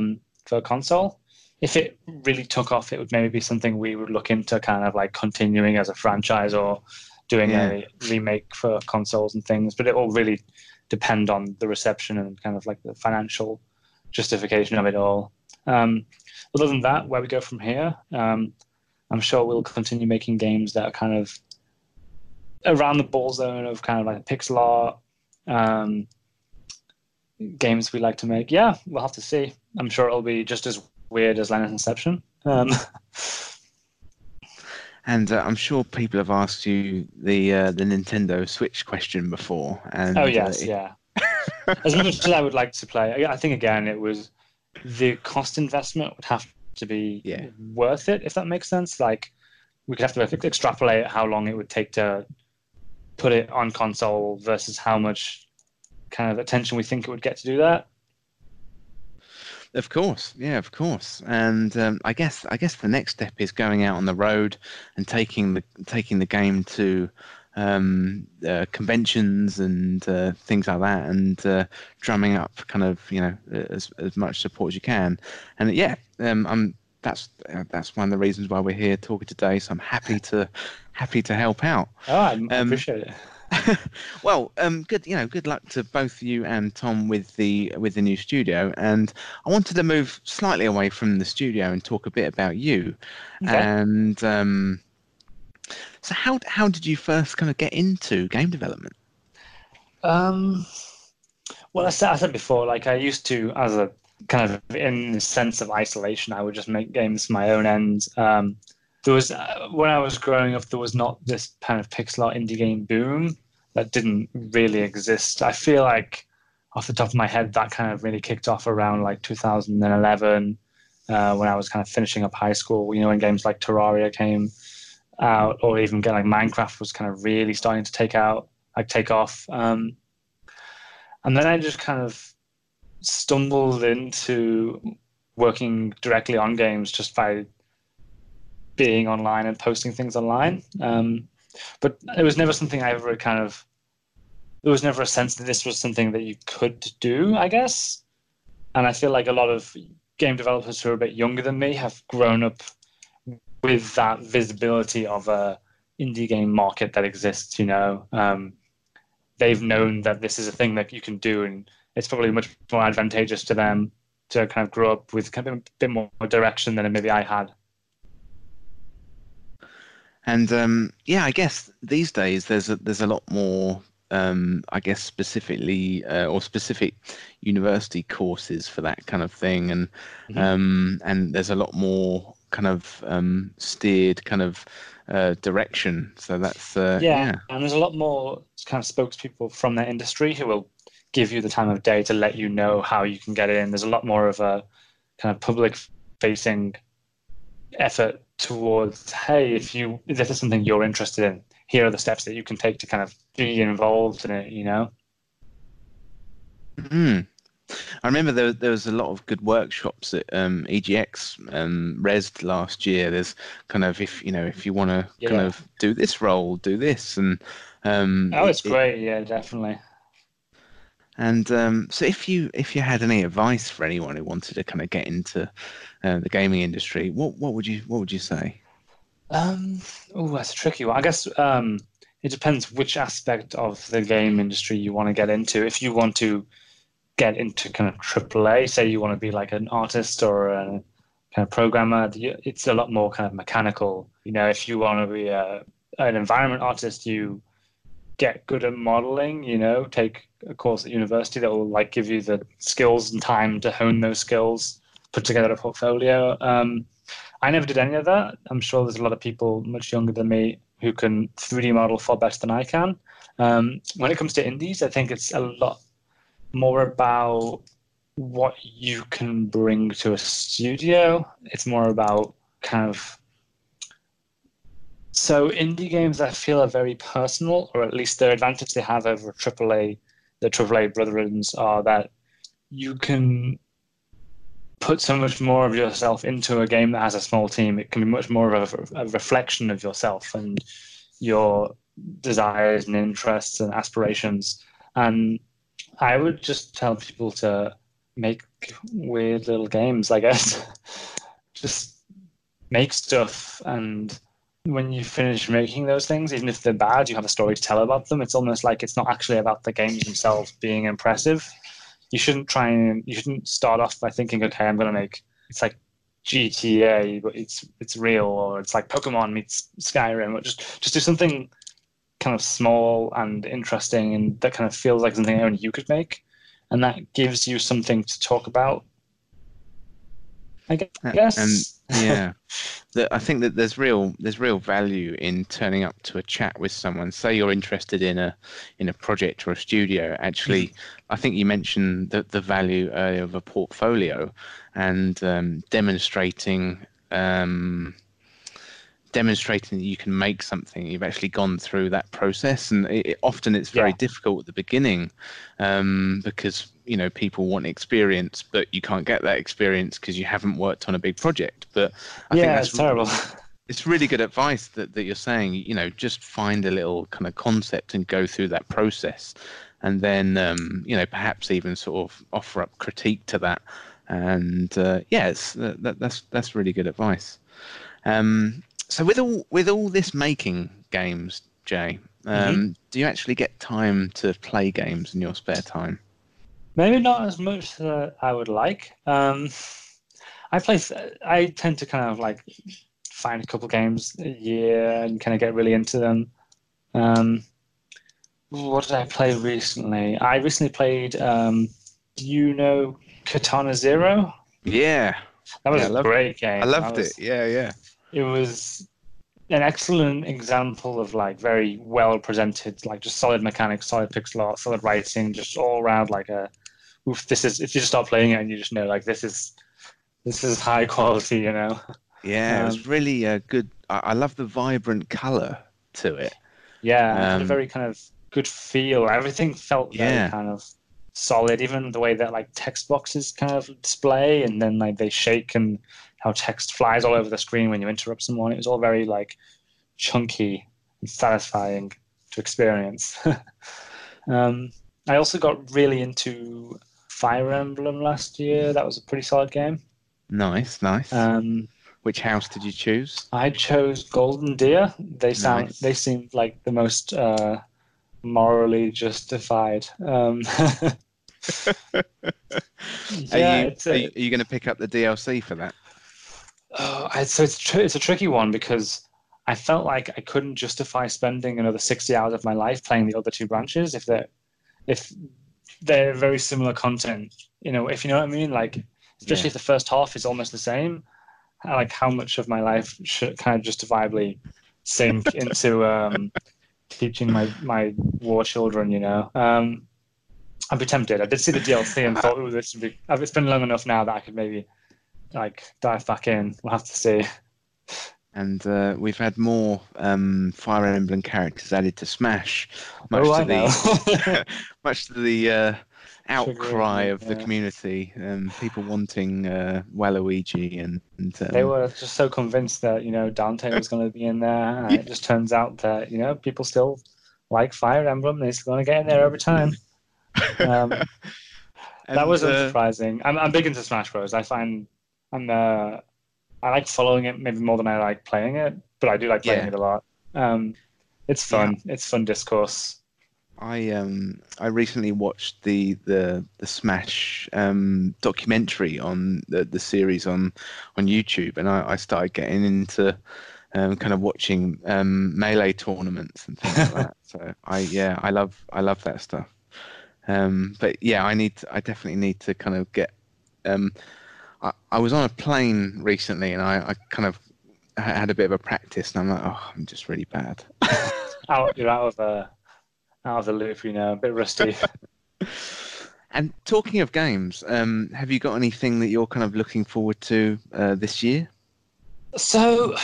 a console. If it really took off, it would maybe be something we would look into kind of like continuing as a franchise or doing a remake for consoles and things, but it will really depend on the reception and kind of like the financial justification of it all. Other than that, where we go from here, I'm sure we'll continue making games that are kind of around the ball zone of kind of like pixel art, games we like to make. Yeah, we'll have to see. I'm sure it'll be just as weird as Lenna's Inception. And I'm sure people have asked you the Nintendo Switch question before. And, yeah. As much as I would like to play, I think again it was the cost investment would have to be worth it, if that makes sense. Like we could have to extrapolate how long it would take to put it on console versus how much kind of attention we think it would get to do that. Of course, yeah, of course, and I guess the next step is going out on the road and taking the game to conventions and things like that, and drumming up kind of as much support as you can. And that's one of the reasons why we're here talking today. So I'm happy to help out. Oh, I appreciate it. Well, good luck to both you and Tom with the new studio. And I wanted to move slightly away from the studio and talk a bit about you. Okay. And so how did you first kind of get into game development? Well, I said before, like I used to, as a kind of in the sense of isolation, I would just make games for my own ends. There was when I was growing up, there was not this kind of pixel art indie game boom. That didn't really exist. I feel like off the top of my head, that kind of really kicked off around like 2011 when I was kind of finishing up high school, when games like Terraria came out, or even like Minecraft was kind of really starting to take off. And then I just kind of stumbled into working directly on games just by being online and posting things online. But it was never something I ever there was never a sense that this was something that you could do, I guess. And I feel like a lot of game developers who are a bit younger than me have grown up with that visibility of a indie game market that exists, they've known that this is a thing that you can do, and it's probably much more advantageous to them to kind of grow up with kind of a bit more direction than maybe I had. And I guess these days there's a lot more, I guess specifically or specific university courses for that kind of thing, and and there's a lot more kind of steered kind of direction. So that's and there's a lot more kind of spokespeople from that industry who will give you the time of day to let you know how you can get in. There's a lot more of a kind of public-facing effort towards, hey, if this is something you're interested in, here are the steps that you can take to kind of be involved in it, I remember there was a lot of good workshops at EGX Resd last year. There's kind of if you want to kind of do this role, do this, and it's great, definitely. And so if you had any advice for anyone who wanted to kind of get into the gaming industry, what would you say? That's a tricky one. I guess it depends which aspect of the game industry you want to get into. If you want to get into kind of AAA, say you want to be like an artist or a kind of programmer, it's a lot more kind of mechanical. If you want to be an environment artist, you get good at modeling, you know, take a course at university that will like give you the skills and time to hone those skills, put together a portfolio. I never did any of that. I'm sure there's a lot of people much younger than me who can 3D model far better than I can. When it comes to indies, I think it's a lot more about what you can bring to a studio. It's more about kind of... So indie games, I feel, are very personal, or at least their advantage they have over AAA, the AAA brethrens, are that you can put so much more of yourself into a game that has a small team. It can be much more of a reflection of yourself and your desires and interests and aspirations. And I would just tell people to make weird little games, I guess. Just make stuff, and when you finish making those things, even if they're bad, you have a story to tell about them. It's almost like it's not actually about the games themselves being impressive. You shouldn't start off by thinking, okay, I'm going to make... It's like GTA, but it's real, or it's like Pokemon meets Skyrim. Or just do something kind of small and interesting, and that kind of feels like something only you could make, and that gives you something to talk about, I guess. Yeah, I think that there's real value in turning up to a chat with someone. Say you're interested in a project or a studio. Actually, I think you mentioned the value of a portfolio and demonstrating that you can make something. You've actually gone through that process, and often it's very difficult at the beginning because people want experience, but you can't get that experience because you haven't worked on a big project. But I think that's terrible. It's really good advice that you're saying. Just find a little kind of concept and go through that process, and then perhaps even sort of offer up critique to that. And that's really good advice. So with all this making games, Jay, do you actually get time to play games in your spare time? Maybe not as much as I would like. I tend to kind of like find a couple games a year and kind of get really into them. What did I play recently? I recently played, do you know Katana Zero? Yeah. That was a great game. I loved it. Yeah. It was an excellent example of like very well presented, like just solid mechanics, solid pixel art, solid writing, just all around like this is, if you just start playing it and you just know like this is high quality, Yeah, it was really good. I love the vibrant color to it. Yeah, it had a very kind of good feel. Everything felt very kind of solid, even the way that like text boxes kind of display and then like they shake and how text flies all over the screen when you interrupt someone. It was all very like chunky and satisfying to experience. I also got really into Fire Emblem last year. That was a pretty solid game. Nice. Which house did you choose? I chose Golden Deer. They seemed like the most morally justified. Are you going to pick up the DLC for that? It's a tricky one because I felt like I couldn't justify spending another 60 hours of my life playing the other two branches if they're very similar content. If you know what I mean, like especially if the first half is almost the same. Like how much of my life should kind of justifiably sink into teaching my war children? I'd be tempted. I did see the DLC and thought, it's been long enough now that I could maybe like dive back in. We'll have to see. And we've had more Fire Emblem characters added to Smash, much to the outcry of the community. People wanting Waluigi, and they were just so convinced that Dante was going to be in there, and it just turns out that people still like Fire Emblem. They're still going to get in there every time. That was unsurprising. I'm big into Smash Bros. I like following it maybe more than I like playing it, but I do like playing it a lot. It's fun. Yeah. It's fun discourse. I recently watched the Smash documentary on the series on YouTube, and I started getting into kind of watching melee tournaments and things like that. So I love that stuff. But yeah, I definitely need to kind of get. I was on a plane recently, and I kind of had a bit of a practice, and I'm like, oh, I'm just really bad. You're out of the loop, you know, a bit rusty. And talking of games, have you got anything that you're kind of looking forward to this year? So,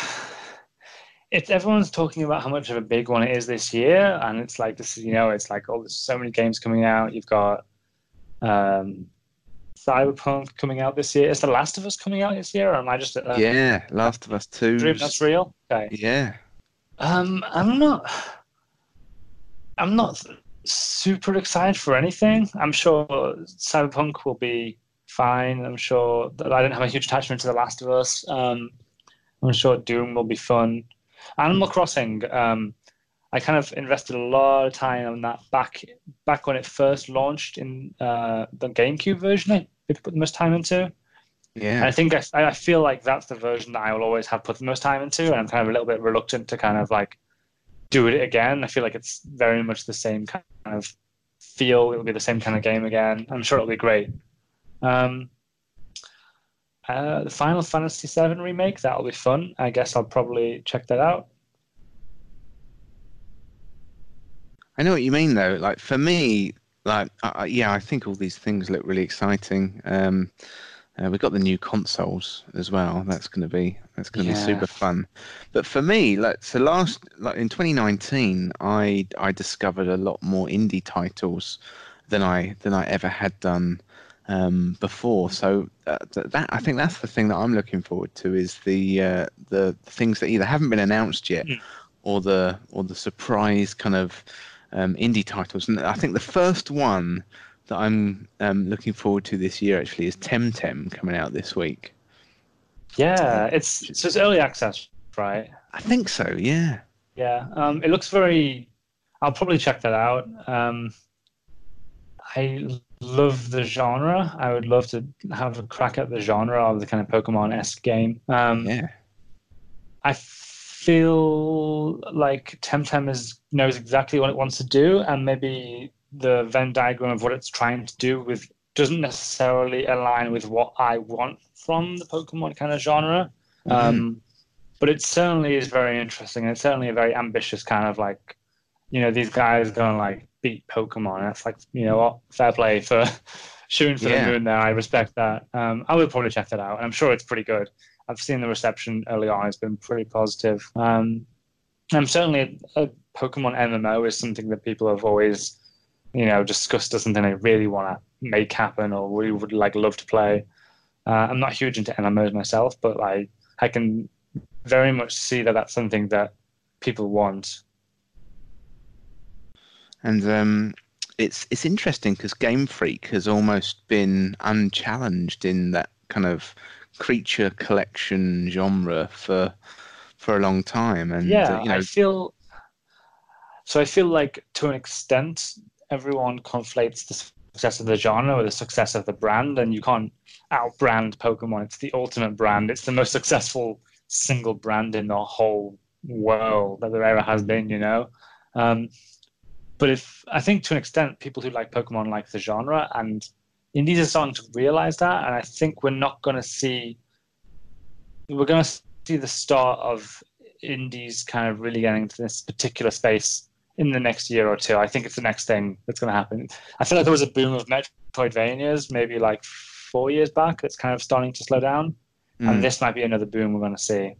everyone's talking about how much of a big one it is this year, and it's like this, you know, it's like, oh, there's so many games coming out. You've got Cyberpunk coming out this year. Is The Last of Us coming out this year, or am I just yeah, Last of Us 2? That's real. Okay. Yeah. I'm not super excited for anything. I'm sure Cyberpunk will be fine. I'm sure that I don't have a huge attachment to The Last of Us. I'm sure Doom will be fun. Animal Crossing, I kind of invested a lot of time on that back when it first launched in the GameCube version. I put the most time into. Yeah, and I think I feel like that's the version that I will always have put the most time into, and I'm kind of a little bit reluctant to kind of like do it again. I feel like it's very much the same kind of feel. It'll be the same kind of game again. I'm sure it'll be great. The Final Fantasy VII Remake, that'll be fun. I guess I'll probably check that out. I know what you mean, though. Like, for me, like, yeah, I think all these things look really exciting. We've got the new consoles as well. That's going to be super fun. But for me, like, so in 2019, I discovered a lot more indie titles than I ever had done before. So that I think that's the thing that I'm looking forward to, is the things that either haven't been announced yet or the surprise kind of indie titles. And I think the first one that I'm looking forward to this year actually is Temtem, coming out this week. Yeah, it's early access, right? I think so. Yeah. Yeah. It looks very. I'll probably check that out. I love the genre. I would love to have a crack at the genre of the kind of Pokemon-esque game. I feel like Temtem knows exactly what it wants to do, and maybe the Venn diagram of what it's trying to do with doesn't necessarily align with what I want from the Pokemon kind of genre. But it certainly is very interesting. It's certainly a very ambitious kind of like, you know, these guys going like beat Pokemon. That's like, you know what, fair play for shooting for the moon there. I respect that. I will probably check that out, and I'm sure it's pretty good. I've seen the reception early on. It's been pretty positive. I'm certainly a Pokemon MMO is something that people have always, you know, discussed as something they really want to make happen or really would like love to play. I'm not huge into MMOs myself, but like I can very much see that that's something that people want. And it's interesting because Game Freak has almost been unchallenged in that kind of creature collection genre for a long time. And yeah, I feel like to an extent everyone conflates the success of the genre with the success of the brand, and you can't out-brand Pokemon. It's the ultimate brand. It's the most successful single brand in the whole world that there ever has been, you know. But I think to an extent, people who like Pokemon like the genre, and indies are starting to realize that. And I think we're going to see the start of indies kind of really getting into this particular space in the next year or two. I think it's the next thing that's going to happen. I feel like there was a boom of Metroidvanias maybe like 4 years back. It's kind of starting to slow down. And this might be another boom we're going to see.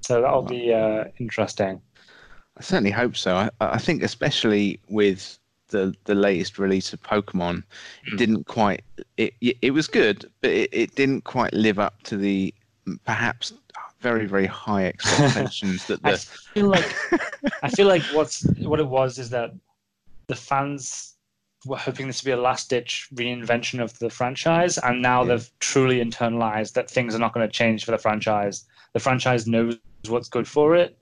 So that'll be interesting. I certainly hope so. I think especially with the latest release of Pokemon, it didn't quite... It was good, but it didn't quite live up to the perhaps... very, very high expectations. That I feel like what it was is that the fans were hoping this to be a last-ditch reinvention of the franchise, and now they've truly internalized that things are not going to change for the franchise. The franchise knows what's good for it,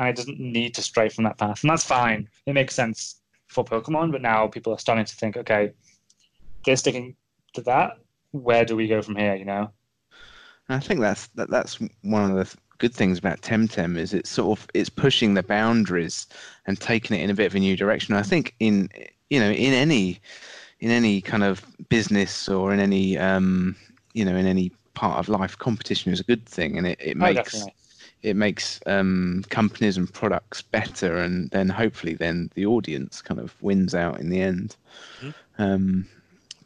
and it doesn't need to stray from that path, and that's fine. It makes sense for Pokemon, but now people are starting to think, okay, they're sticking to that. Where do we go from here? You know. I think that's one of the good things about Temtem is it's sort of, it's pushing the boundaries and taking it in a bit of a new direction. I think in, you know, in any kind of business or in any you know, in any part of life, competition is a good thing, and it makes companies and products better, and then hopefully then the audience kind of wins out in the end. Mm-hmm.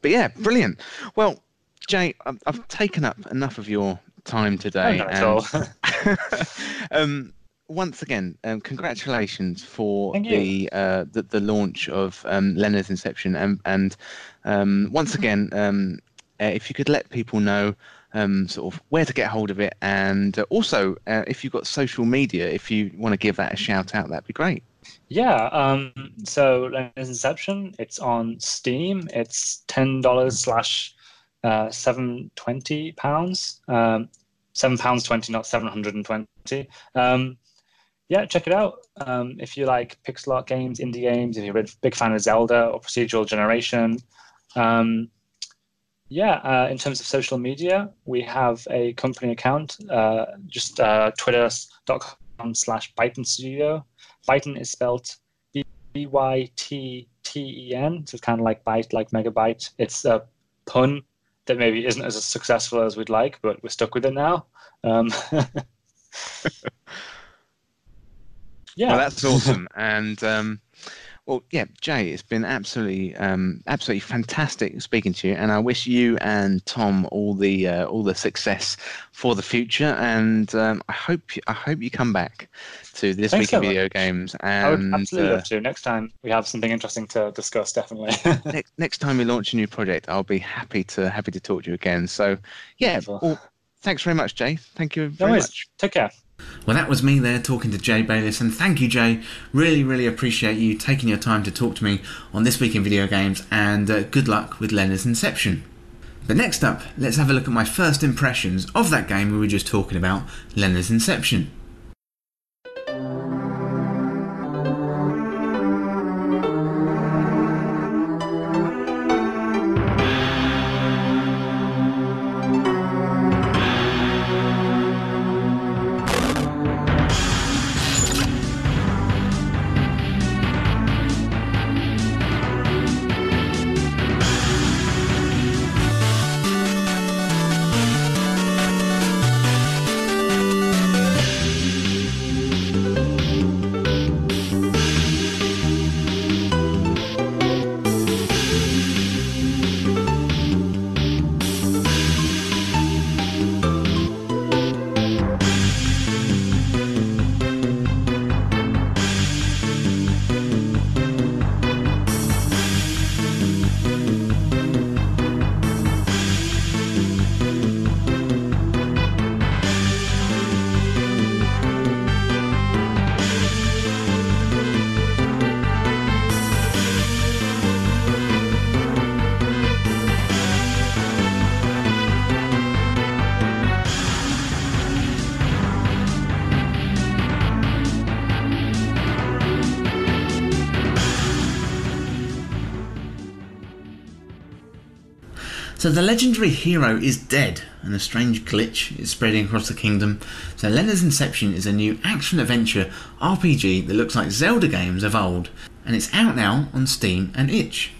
But yeah, brilliant. Well, Jay, I've taken up enough of your time today. Oh, not at all. Once again, congratulations for the launch of Lenna's Inception, and once again, if you could let people know sort of where to get hold of it, and also if you've got social media, if you want to give that a shout out, that'd be great. Yeah, so Lenna's Inception, it's on Steam. It's $10 / £7.20. £7.20, not £720. Yeah, check it out. If you like pixel art games, indie games, if you're a big fan of Zelda or procedural generation. In terms of social media, we have a company account, just twitter.com/Bytten Studio. Bytten is spelled Bytten, so it's kind of like byte, like megabyte. It's a pun that maybe isn't as successful as we'd like, but we're stuck with it now. Yeah, well, that's awesome. And well, yeah, Jay, it's been absolutely fantastic speaking to you, and I wish you and Tom all the success for the future. And I hope you come back to this week of video games. And I would absolutely love to. Next time we have something interesting to discuss, definitely. next time we launch a new project, I'll be happy to talk to you again. So yeah, thanks very much, Jay. Thank you very much. Take care. Well, that was me there talking to Jay Bayliss, and thank you, Jay. Really, really appreciate you taking your time to talk to me on This Week in Video Games, and good luck with Lenna's Inception. But next up, let's have a look at my first impressions of that game we were just talking about, Lenna's Inception. So the legendary hero is dead, and a strange glitch is spreading across the kingdom. So Lenna's Inception is a new action-adventure RPG that looks like Zelda games of old, and it's out now on Steam and itch.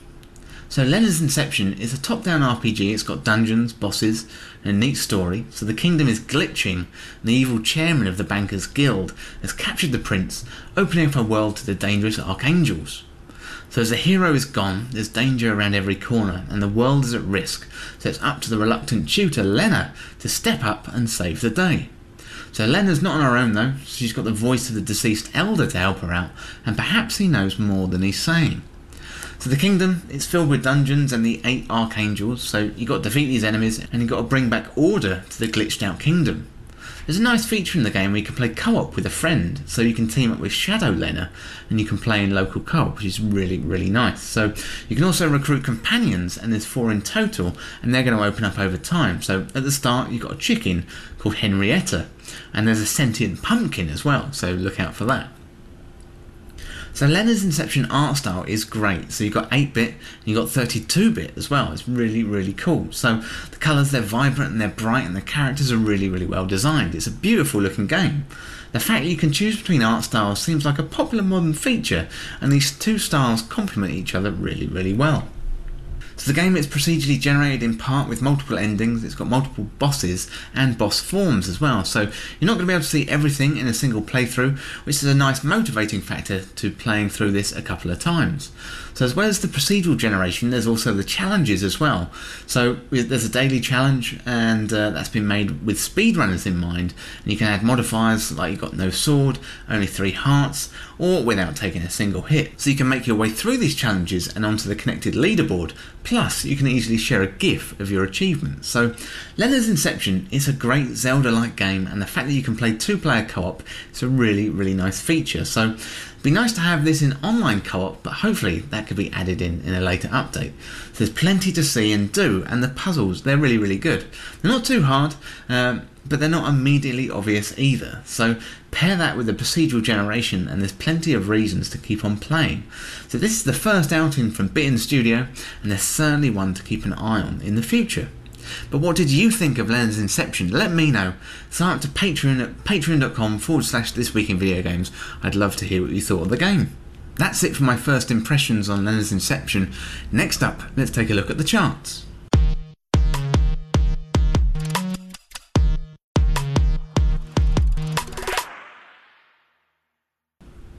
So Lenna's Inception is a top-down RPG. It's got dungeons, bosses, and a neat story. So the kingdom is glitching, and the evil chairman of the Bankers Guild has captured the prince, opening up a world to the dangerous archangels. So as the hero is gone, there's danger around every corner, and the world is at risk, so it's up to the reluctant tutor, Lenna, to step up and save the day. So Lenna's not on her own though. She's got the voice of the deceased elder to help her out, and perhaps he knows more than he's saying. So the kingdom, it's filled with dungeons and the 8 archangels, so you've got to defeat these enemies, and you've got to bring back order to the glitched out kingdom. There's a nice feature in the game where you can play co-op with a friend, so you can team up with Shadow Lenna, and you can play in local co-op, which is really, really nice. So you can also recruit companions, and there's 4 in total, and they're going to open up over time. So at the start, you've got a chicken called Henrietta, and there's a sentient pumpkin as well, so look out for that. So Lenna's Inception art style is great. So you've got 8-bit and you've got 32-bit as well. It's really, really cool. So the colours, they're vibrant and they're bright and the characters are really, really well designed. It's a beautiful looking game. The fact that you can choose between art styles seems like a popular modern feature, and these two styles complement each other really, really well. So the game is procedurally generated in part with multiple endings, it's got multiple bosses and boss forms as well, so you're not going to be able to see everything in a single playthrough, which is a nice motivating factor to playing through this a couple of times. So as well as the procedural generation, there's also the challenges as well. So there's a daily challenge, and that's been made with speedrunners in mind, and you can add modifiers like you've got no sword, only 3 hearts, or without taking a single hit. So you can make your way through these challenges and onto the connected leaderboard. Plus, you can easily share a GIF of your achievements. So, Lenna's Inception is a great Zelda-like game, and the fact that you can play 2-player co-op is a really, really nice feature. So, it'd be nice to have this in online co-op, but hopefully that could be added in a later update. So there's plenty to see and do, and the puzzles, they're really, really good. They're not too hard, but they're not immediately obvious either. So pair that with the procedural generation and there's plenty of reasons to keep on playing. So this is the first outing from Bytten Studio, and there's certainly one to keep an eye on in the future. But what did you think of Lenna's Inception? Let me know. Sign up to Patreon at patreon.com/thisweekinvideogames. I'd love to hear what you thought of the game. That's it for my first impressions on Lenna's Inception. Next up, let's take a look at the charts.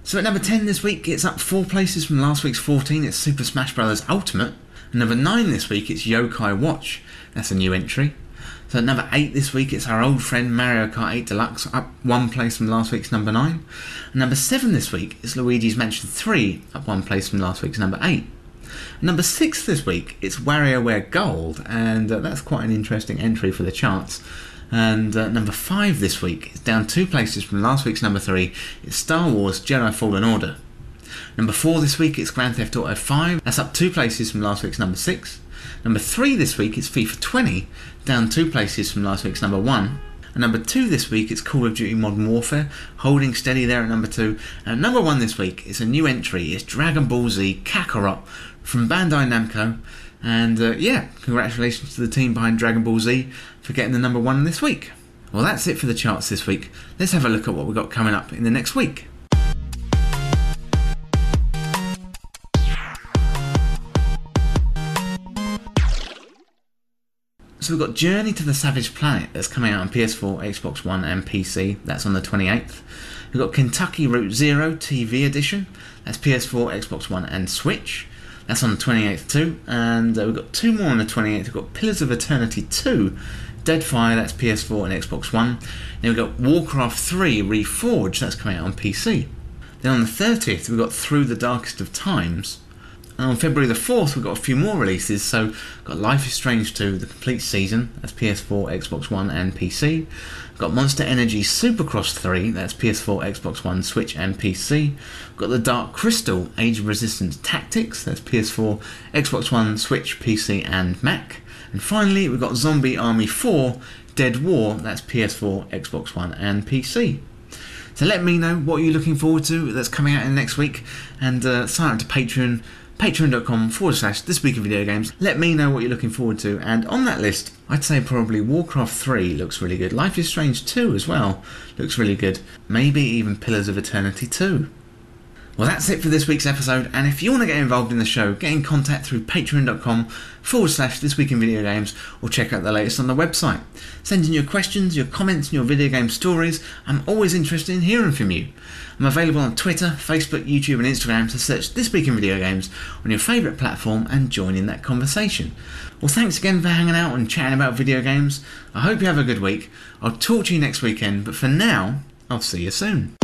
So at number 10 this week, it's up 4 places from last week's 14, it's Super Smash Bros. Ultimate. And number 9 this week, it's Yo-Kai Watch. That's a new entry. So at number 8 this week, it's our old friend Mario Kart 8 Deluxe, up 1 place from last week's number 9. And number 7 this week, it's Luigi's Mansion 3, up 1 place from last week's number 8. And number 6 this week, it's WarioWare Gold, and that's quite an interesting entry for the charts. And number 5 this week, it's down 2 places from last week's number 3, it's Star Wars Jedi Fallen Order. Number 4 this week, it's Grand Theft Auto 5, that's up 2 places from last week's number 6. Number 3 this week, it's FIFA 20, down 2 places from last week's number 1. And number 2 this week, it's Call of Duty Modern Warfare, holding steady there at number 2. And number 1 this week, it's a new entry, it's Dragon Ball Z Kakarot from Bandai Namco. And yeah, congratulations to the team behind Dragon Ball Z for getting the number 1 this week. Well, that's it for the charts this week. Let's have a look at what we've got coming up in the next week. So we've got Journey to the Savage Planet that's coming out on PS4, Xbox One and PC, that's on the 28th. We've got Kentucky Route Zero TV Edition, that's PS4, Xbox One and Switch. That's on the 28th too, and we've got 2 more on the 28th. We've got Pillars of Eternity 2, Deadfire, that's PS4 and Xbox One. Then we've got Warcraft 3 Reforged, that's coming out on PC. Then on the 30th we've got Through the Darkest of Times. And on February the 4th we've got a few more releases, so we've got Life is Strange 2, the complete season, that's PS4, Xbox One and PC. We've got Monster Energy Supercross 3, that's PS4, Xbox One, Switch and PC. We've got The Dark Crystal, Age of Resistance Tactics, that's PS4, Xbox One, Switch, PC and Mac. And finally we've got Zombie Army 4, Dead War, that's PS4, Xbox One and PC. So let me know what you're looking forward to that's coming out in the next week, and sign up to Patreon. patreon.com/thisweekinvideogames. Let me know what you're looking forward to, and on that list I'd say probably Warcraft 3 looks really good, Life is Strange 2 as well looks really good, maybe even Pillars of Eternity 2. Well, that's it for this week's episode, and if you want to get involved in the show, get in contact through patreon.com/thisweekinvideogames or check out the latest on the website. Send in your questions, your comments and your video game stories. I'm always interested in hearing from you. I'm available on Twitter, Facebook, YouTube and Instagram, so search This Week in Video Games on your favourite platform and join in that conversation. Well, thanks again for hanging out and chatting about video games. I hope you have a good week. I'll talk to you next weekend, but for now, I'll see you soon.